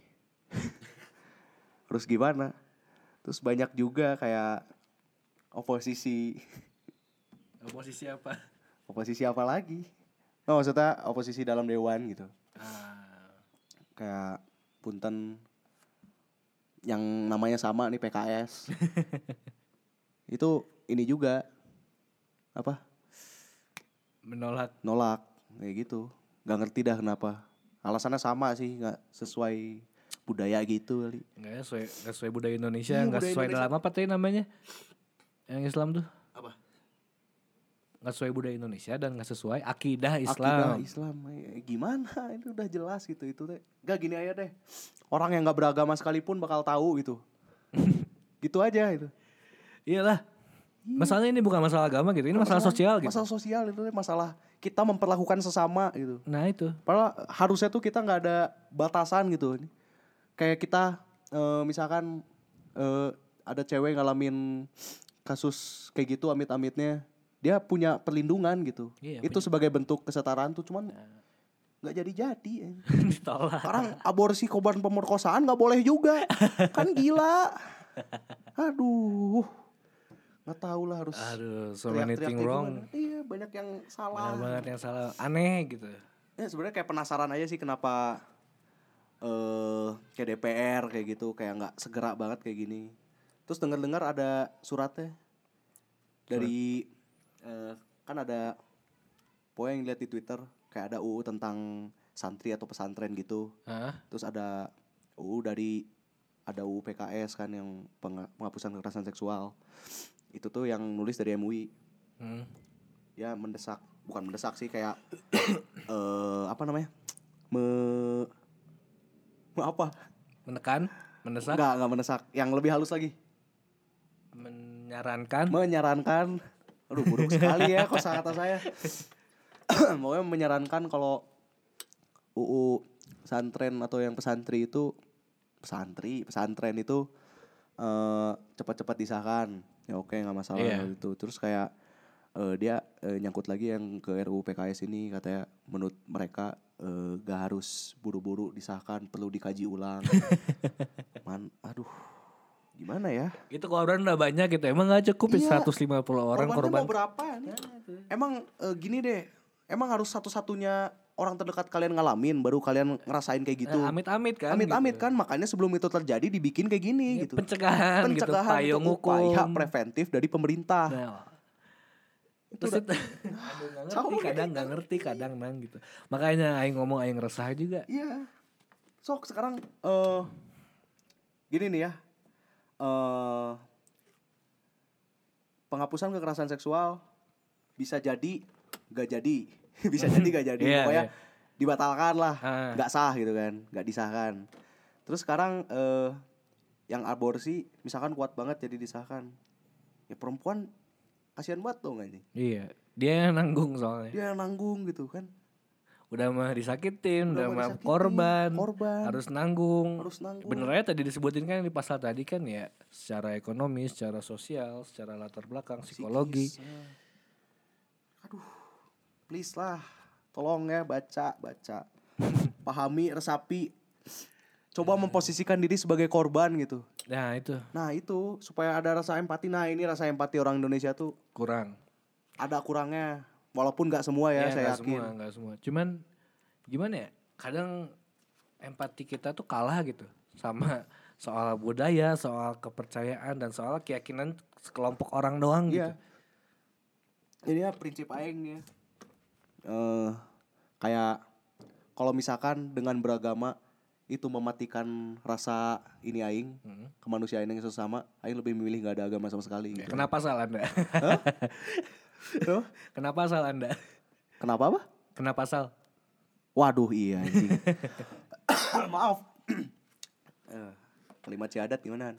Terus banyak juga kayak oposisi. Oposisi apa lagi? No, maksudnya oposisi dalam dewan gitu. Kayak punten yang namanya sama nih PKS. Itu ini juga apa? Menolak kayak gitu. Gak ngerti dah kenapa. Alasannya sama sih, gak sesuai budaya gitu kali. Gak sesuai budaya Indonesia, gak sesuai Indonesia. Dalam apa tadi namanya? Yang Islam tuh. Apa? nggak sesuai budaya Indonesia dan nggak sesuai akidah Islam. Akidah Islam, gimana? Itu udah jelas gitu itu teh. Gak gini aja deh, orang yang nggak beragama sekalipun bakal tahu gitu. Gitu aja itu. Iyalah. Masalahnya ini bukan masalah agama gitu, ini masalah sosial gitu. Masalah sosial itu deh, masalah kita memperlakukan sesama gitu. Nah itu. Padahal harusnya tuh kita nggak ada batasan gitu. Kayak kita misalkan ada cewek ngalamin kasus kayak gitu amit-amitnya, dia punya perlindungan gitu. Iya, itu punya. Sebagai bentuk kesetaraan tuh, cuman nggak jadi-jadi. Ditolak. Sekarang aborsi korban pemerkosaan nggak boleh juga, kan gila. Aduh, nggak tahu lah harus. Aduh, so many things wrong. Iya, banyak yang salah. Banyak banget yang salah, aneh gitu. Ya sebenarnya kayak penasaran aja sih kenapa. Kayak DPR kayak gitu, kayak nggak segera banget kayak gini. Terus dengar-dengar ada suratnya dari kan ada pokoknya yang lihat di Twitter kayak ada UU tentang santri atau pesantren gitu. Terus ada UU dari ada UU PKS kan yang penghapusan kekerasan seksual. Itu tuh yang nulis dari MUI. Ya mendesak, bukan mendesak sih kayak apa namanya? Apa? Menekan? Mendesak? Enggak mendesak. Yang lebih halus lagi. Menyarankan. Aduh, buruk sekali ya kosakata saya. Pokoknya menyarankan kalau UU santren atau yang pesantri itu pesantren itu cepat-cepat disahkan. Ya oke, enggak masalah gitu. Terus kayak dia nyangkut lagi yang ke RUU PKS ini, katanya menurut mereka gak harus buru-buru disahkan, perlu dikaji ulang. Aduh, gimana ya? Itu korban udah banyak gitu, emang gak cukup 150 orang korban. Mau berapa nih? Emang gini deh, emang harus satu-satunya orang terdekat kalian ngalamin baru kalian ngerasain kayak gitu. Amit-amit kan? Amit-amit gitu. Kan, makanya sebelum itu terjadi dibikin kayak gini gitu. Pencegahan gitu, payung hukum. Upaya preventif dari pemerintah. Terus kadang nggak ngerti gitu, makanya aing ngomong aing resah juga. Iya, sok sekarang gini nih ya, penghapusan kekerasan seksual bisa jadi nggak jadi, bisa jadi nggak jadi, pokoknya dibatalkan lah, nggak sah gitu kan, nggak disahkan. Terus sekarang yang aborsi misalkan kuat banget jadi disahkan, ya perempuan kasihan banget dong anjing. Iya, dia yang nanggung soalnya. Dia yang nanggung gitu kan. Udah mah disakitin, udah mah korban. Harus nanggung. Bener aja tadi disebutin kan di pasal tadi kan ya. Secara ekonomi, secara sosial, secara latar belakang, psikologi. Aduh, please lah. Tolong ya baca. Pahami, resapi. Coba memposisikan diri sebagai korban gitu. Nah itu supaya ada rasa empati. Nah ini rasa empati orang Indonesia tuh kurangnya, walaupun nggak semua ya saya yakin. Nggak semua. Cuman gimana ya? Kadang empati kita tuh kalah gitu sama soal budaya, soal kepercayaan dan soal keyakinan sekelompok orang doang gitu. Jadi ya prinsip aing ya. Kayak kalau misalkan dengan beragama itu mematikan rasa ini aing, kemanusiaan yang sesama, aing lebih memilih gak ada agama sama sekali gitu. Kenapa asal Anda? Kenapa asal Anda? Kenapa apa? Kenapa asal? Waduh iya anjing. Maaf. Kalimat syahadat gimana?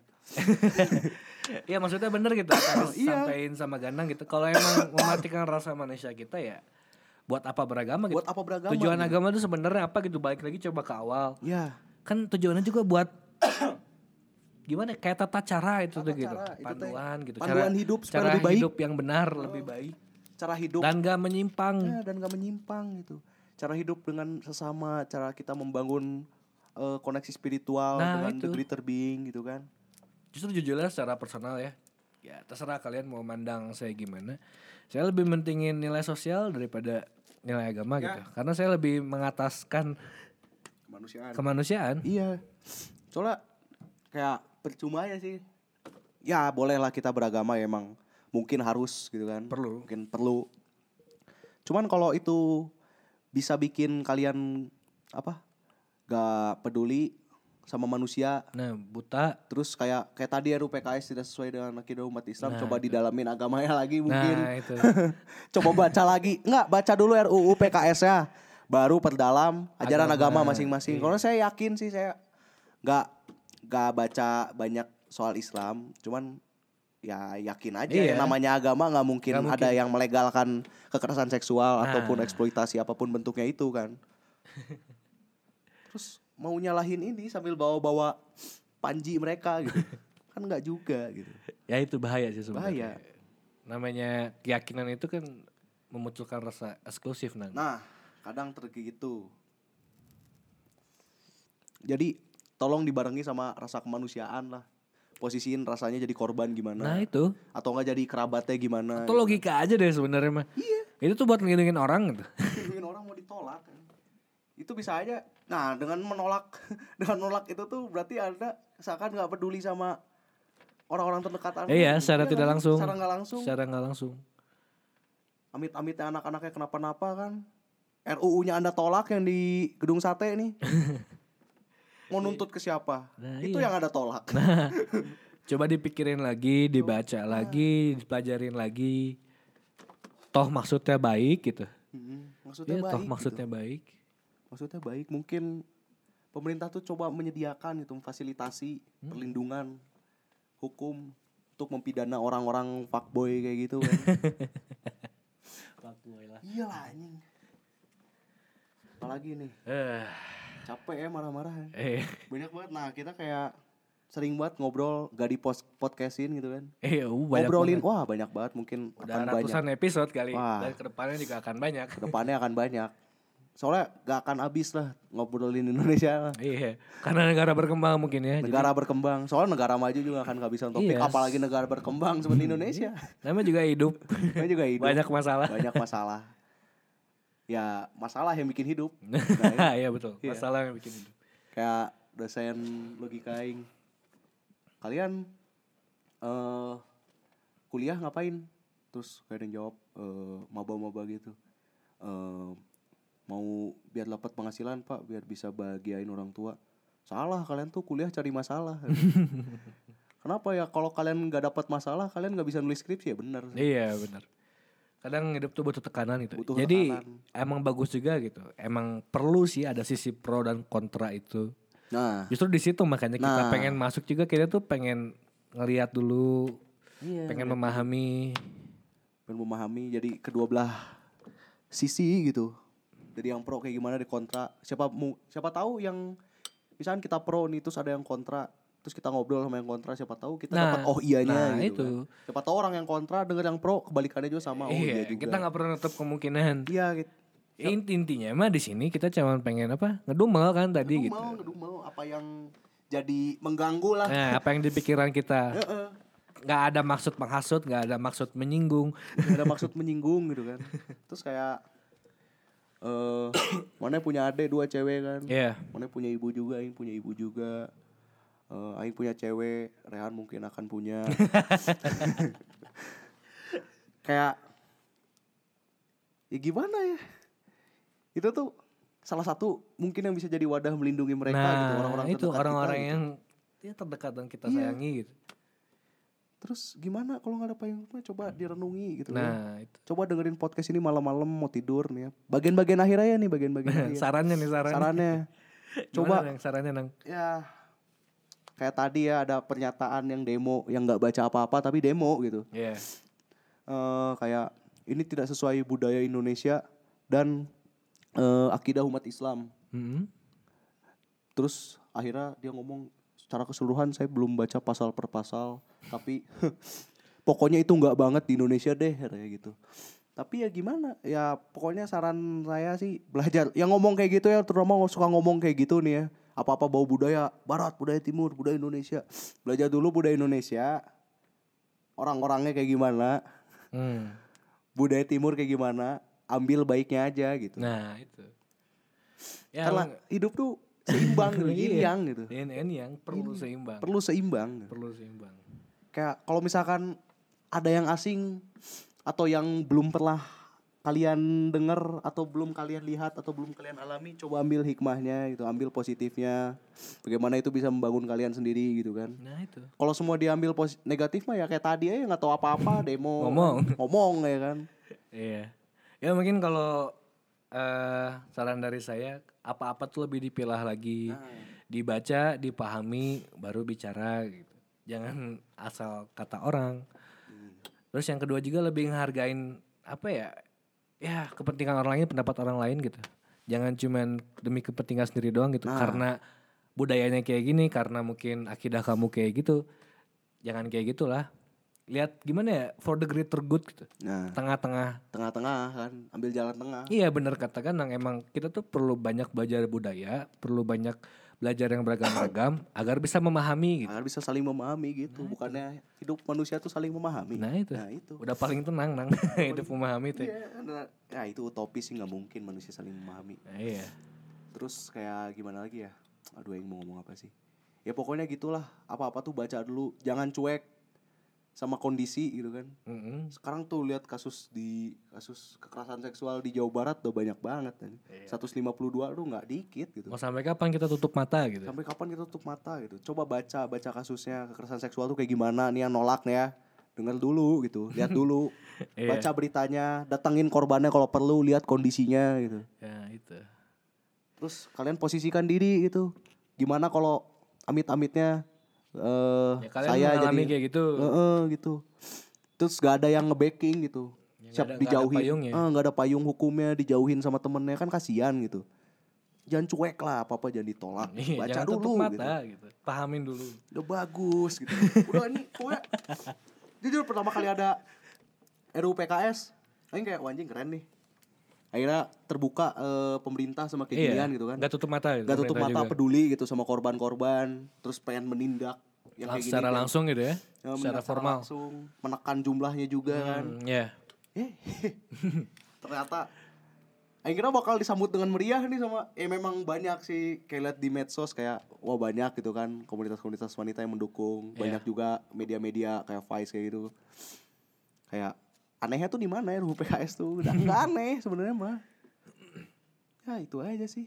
Iya maksudnya bener gitu. Sampaikan sama Ganang gitu. Kalau emang mematikan rasa manusia kita ya, Buat apa beragama gitu? Tujuan agama itu sebenarnya apa gitu? Balik lagi coba ke awal. Ya. Kan tujuannya juga buat gimana? Kayak tata cara itu tuh gitu. Panduan gitu. Panduan hidup supaya lebih baik. Cara hidup yang benar, lebih baik. Cara hidup dan gak menyimpang. Ya, dan gak menyimpang gitu. Cara hidup dengan sesama, cara kita membangun koneksi spiritual dengan negeri terbiing gitu kan. Justru jujurnya secara personal ya. Ya terserah kalian mau mandang saya gimana. Saya lebih mentingin nilai sosial daripada nilai agama gitu. Karena saya lebih mengataskan kemanusiaan. Iya. Soalnya kayak percuma ya sih. Ya bolehlah kita beragama ya, emang mungkin harus gitu kan. Mungkin perlu. Cuman kalau itu bisa bikin kalian apa? Gak peduli sama manusia. Nah, buta. Terus kayak tadi RUU PKS tidak sesuai dengan akidah umat Islam. Nah, coba didalamin agamanya lagi mungkin. Nah, itu. Coba baca lagi. Enggak, baca dulu RUU PKS-nya. Baru perdalam ajaran agama masing-masing. Iya. Karena saya yakin sih saya enggak baca banyak soal Islam, cuman ya yakin aja iya. Namanya agama gak mungkin ada yang melegalkan kekerasan seksual ataupun eksploitasi apapun bentuknya itu kan. Terus mau nyalahin ini sambil bawa-bawa panji mereka gitu. Kan gak juga gitu. Ya itu bahaya sih sebenarnya. Bahaya. Namanya keyakinan itu kan memunculkan rasa eksklusif nanti. Nah kadang tergitu. Jadi tolong dibarengi sama rasa kemanusiaan lah. Posisiin rasanya jadi korban gimana? Nah itu. Atau nggak jadi kerabatnya gimana? Itu logika aja deh sebenarnya mah. Iya. Itu tuh buat ngilangin orang gitu. Ngilangin orang mau ditolak. Itu bisa aja. Nah dengan menolak itu tuh berarti Anda seakan nggak peduli sama orang-orang terdekat Anda. Iya, secara tidak langsung. Secara nggak langsung. Amit-amitnya anak-anaknya kenapa-napa kan? RUU-nya Anda tolak yang di Gedung Sate nih. Mau nuntut ke siapa? Nah, itu iya. Yang ada tolak. Nah, coba dipikirin lagi, dibaca lagi, dipelajarin lagi. Toh maksudnya baik gitu. Maksudnya baik. Maksudnya baik. Mungkin pemerintah tuh coba menyediakan gitu, fasilitasi perlindungan hukum untuk mempidana orang-orang fuckboy kayak gitu kan. Fuckboy lah. Iyalah anjing. Apalagi nih. Capek ya marah-marah. Banyak banget. Nah kita kayak sering banget ngobrol gak di podcastin gitu kan. Ngobrolin banget. Wah banyak banget mungkin. Udah akan ratusan banyak. Episode kali. Wah. Dan kedepannya juga akan banyak. Soalnya gak akan habis lah ngobrolin Indonesia lah. Iya. Karena negara berkembang mungkin ya. Berkembang. Soalnya negara maju juga akan kehabisan topik. Yes. Apalagi negara berkembang seperti Indonesia. Namanya juga hidup. Banyak masalah. Ya masalah yang bikin hidup. Iya betul. Masalah yang bikin hidup. Kayak dosen logika aing. Kalian kuliah ngapain? Terus kalian jawab maba-maba gitu. Mau biar dapat penghasilan Pak, biar bisa bahagiain orang tua. Salah, kalian tuh kuliah cari masalah. Kenapa ya kalau kalian nggak dapat masalah, kalian nggak bisa nulis skripsi ya benar. Iya benar. Kadang hidup tuh butuh tekanan gitu. Jadi emang bagus juga gitu. Emang perlu sih ada sisi pro dan kontra itu. Nah, justru di situ makanya kita pengen masuk juga. Kita tuh pengen ngelihat dulu, pengen memahami. Jadi kedua belah sisi gitu. Jadi yang pro kayak gimana, di kontra. Siapa tahu yang misalkan kita pro nih terus ada yang kontra. Terus kita ngobrol sama yang kontra, siapa tahu kita dapat oh iyanya gitu. Kan. Siapa tahu orang yang kontra dengar yang pro kebalikannya juga sama iya juga. Kita nggak pernah nutup kemungkinan. Iya gitu. Intinya mah di sini kita cuma pengen ngedumel kan tadi gitu. Ngedumel apa yang jadi mengganggu lah. Nah, apa yang di pikiran kita. Nggak ada maksud menghasut, nggak ada maksud menyinggung. Nggak ada maksud menyinggung gitu kan. Terus kayak mana punya adik 2 cewek kan. Yeah. Mana punya ibu juga, ini punya ibu juga. Aing punya cewek, Rehan mungkin akan punya. Kayak ya gimana ya, itu tuh salah satu mungkin yang bisa jadi wadah melindungi mereka gitu. Orang-orang yang gitu. Ya, terdekat dan kita sayangi gitu. Terus gimana kalau gak ada payung, coba direnungi gitu. Itu. Coba dengerin podcast ini malam-malam mau tidur nih ya. Bagian-bagian akhir aja nih, bagian-bagian Sarannya. Coba gimana, sarannya nang? Ya kayak tadi ya, ada pernyataan yang demo, yang gak baca apa-apa tapi demo gitu. Iya. Yeah. Kayak ini tidak sesuai budaya Indonesia dan akidah umat Islam. Terus akhirnya dia ngomong secara keseluruhan, saya belum baca pasal per pasal. Tapi pokoknya itu gak banget di Indonesia deh kayak gitu. Tapi ya gimana, ya pokoknya saran saya sih belajar. Yang ngomong kayak gitu ya, terutama suka ngomong kayak gitu nih ya. Apa-apa bawa budaya barat, budaya timur, budaya Indonesia. Belajar dulu budaya Indonesia. Orang-orangnya kayak gimana. Budaya timur kayak gimana. Ambil baiknya aja gitu. Nah itu. Ya, karena hidup tuh seimbang gitu. Yin-yang gitu. Yin-yang perlu seimbang. Perlu seimbang. Kayak kalau misalkan ada yang asing atau yang belum pernah kalian dengar atau belum kalian lihat atau belum kalian alami, coba ambil hikmahnya gitu, ambil positifnya. Bagaimana itu bisa membangun kalian sendiri gitu kan. Nah itu. Kalau semua diambil negatif mah ya kayak tadi aja enggak tahu apa-apa, demo. Ngomong ya kan. Iya. Ya mungkin kalau saran dari saya, apa-apa tuh lebih dipilah lagi. Dibaca, dipahami, baru bicara gitu. Jangan asal kata orang. Terus yang kedua juga lebih menghargain apa ya? Ya kepentingan orang lain, pendapat orang lain gitu. Jangan cuman demi kepentingan sendiri doang gitu. Karena budayanya kayak gini, karena mungkin akidah kamu kayak gitu. Jangan kayak gitulah. Lihat gimana ya, for the greater good gitu. Nah, tengah-tengah kan, ambil jalan tengah. Iya benar kata Ganang, emang kita tuh perlu banyak belajar budaya, perlu banyak belajar yang beragam-ragam agar bisa memahami gitu. Agar bisa saling memahami gitu. Nah, bukannya itu. Hidup manusia tuh saling memahami. Nah itu. Udah paling tenang nang hidup memahami tuh. Iya. Nah itu utopis sih, gak mungkin manusia saling memahami. Nah, iya. Terus kayak gimana lagi ya? Aduh yang mau ngomong apa sih? Ya pokoknya gitulah. Apa-apa tuh baca dulu. Jangan cuek sama kondisi gitu kan. Mm-hmm. Sekarang tuh lihat kasus kekerasan seksual di Jawa Barat udah banyak banget kan. Iya. 152 tuh enggak dikit gitu. Mau sampai kapan kita tutup mata gitu? Sampai kapan kita tutup mata gitu? Coba baca kasusnya kekerasan seksual tuh kayak gimana nih yang nolak ya. Dengar dulu gitu, lihat dulu. Iya. Baca beritanya, datangin korbannya kalau perlu, lihat kondisinya gitu. Ya, itu. Terus kalian posisikan diri gitu. Gimana kalau amit-amitnya ya, saya jadi kayak gitu. Gitu. Terus gak ada yang nge-backing gitu. Ya, siap dijauhin. Gak ada payung hukumnya, dijauhin sama temennya kan kasihan gitu. Jangan cuek lah, apa-apa jangan ditolak. Baca jangan dulu mata, gitu. Pahamin dulu. Udah bagus gitu. Udah nih gue. Jadi dulu pertama kali ada RUU PKS, ini kayak anjing keren nih. Akhirnya terbuka pemerintah sama kejadian gitu kan. Gak tutup mata gitu. Gak tutup mata juga. Peduli gitu sama korban-korban. Terus pengen menindak yang kayak secara gini, langsung kan. Gitu ya. Secara formal. Langsung menekan jumlahnya juga kan. Iya. Yeah. Ternyata akhirnya bakal disambut dengan meriah nih sama. Memang banyak sih kayak lihat di medsos kayak wah banyak gitu kan. Komunitas-komunitas wanita yang mendukung. Banyak juga media-media kayak Vice kayak gitu. Kayak anehnya tuh di mana ya RUU PKS tuh? Udah enggak aneh sebenarnya mah. Ya itu aja sih.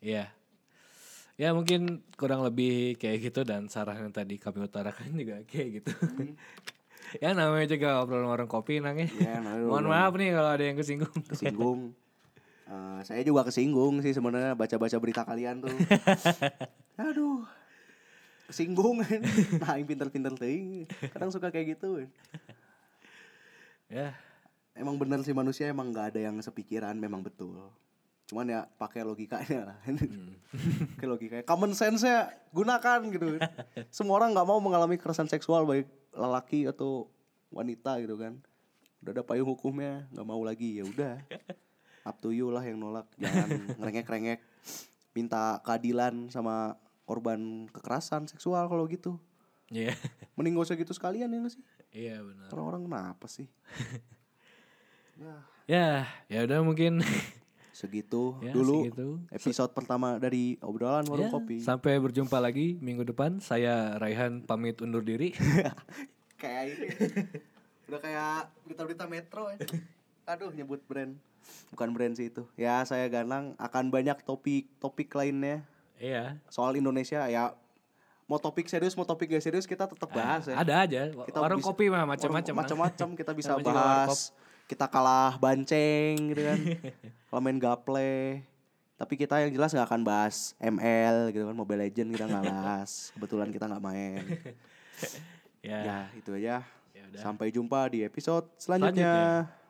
Iya. Ya mungkin kurang lebih kayak gitu dan saran yang tadi kami utarakan juga kayak gitu. Ya namanya juga obrolan warung kopi nangnya. Ya, mohon maaf nih kalau ada yang kesinggung. Saya juga kesinggung sih sebenarnya baca-baca berita kalian tuh. Aduh. Kesinggung. Nah, yang pinter-pinter teuing. Kadang suka kayak gitu. Ya, emang bener sih manusia emang gak ada yang sepikiran, memang betul. Cuman ya pakai logikanya lah. Pakai logikanya, common sense-nya gunakan gitu. Semua orang gak mau mengalami kekerasan seksual baik lelaki atau wanita gitu kan. Udah ada payung hukumnya, gak mau lagi ya udah. Up to you lah yang nolak, jangan ngerengek-rengek. Minta keadilan sama korban kekerasan seksual kalau gitu. Iya. Yeah. Mending gak usah gitu sekalian ya gak sih? Iya benar. Orang-orang kenapa sih? ya udah mungkin segitu ya, dulu segitu. Episode pertama dari obrolan warung kopi. Sampai berjumpa lagi minggu depan. Saya Raihan pamit undur diri. Kayak ini udah kayak berita-berita Metro. Aduh nyebut brand, bukan brand sih itu. Ya saya Ganang akan banyak topik lainnya. Iya. Soal Indonesia ya. Mau topik serius, mau topik gak serius kita tetap bahas ya. Ada aja, warung kopi mah macam-macam kita bisa bahas. Kita kalah banceng gitu kan. Kalau main gaple. Tapi kita yang jelas gak akan bahas ML gitu kan, Mobile Legends kita gak bahas. Kebetulan kita gak main. Ya itu aja. Sampai jumpa di episode selanjutnya.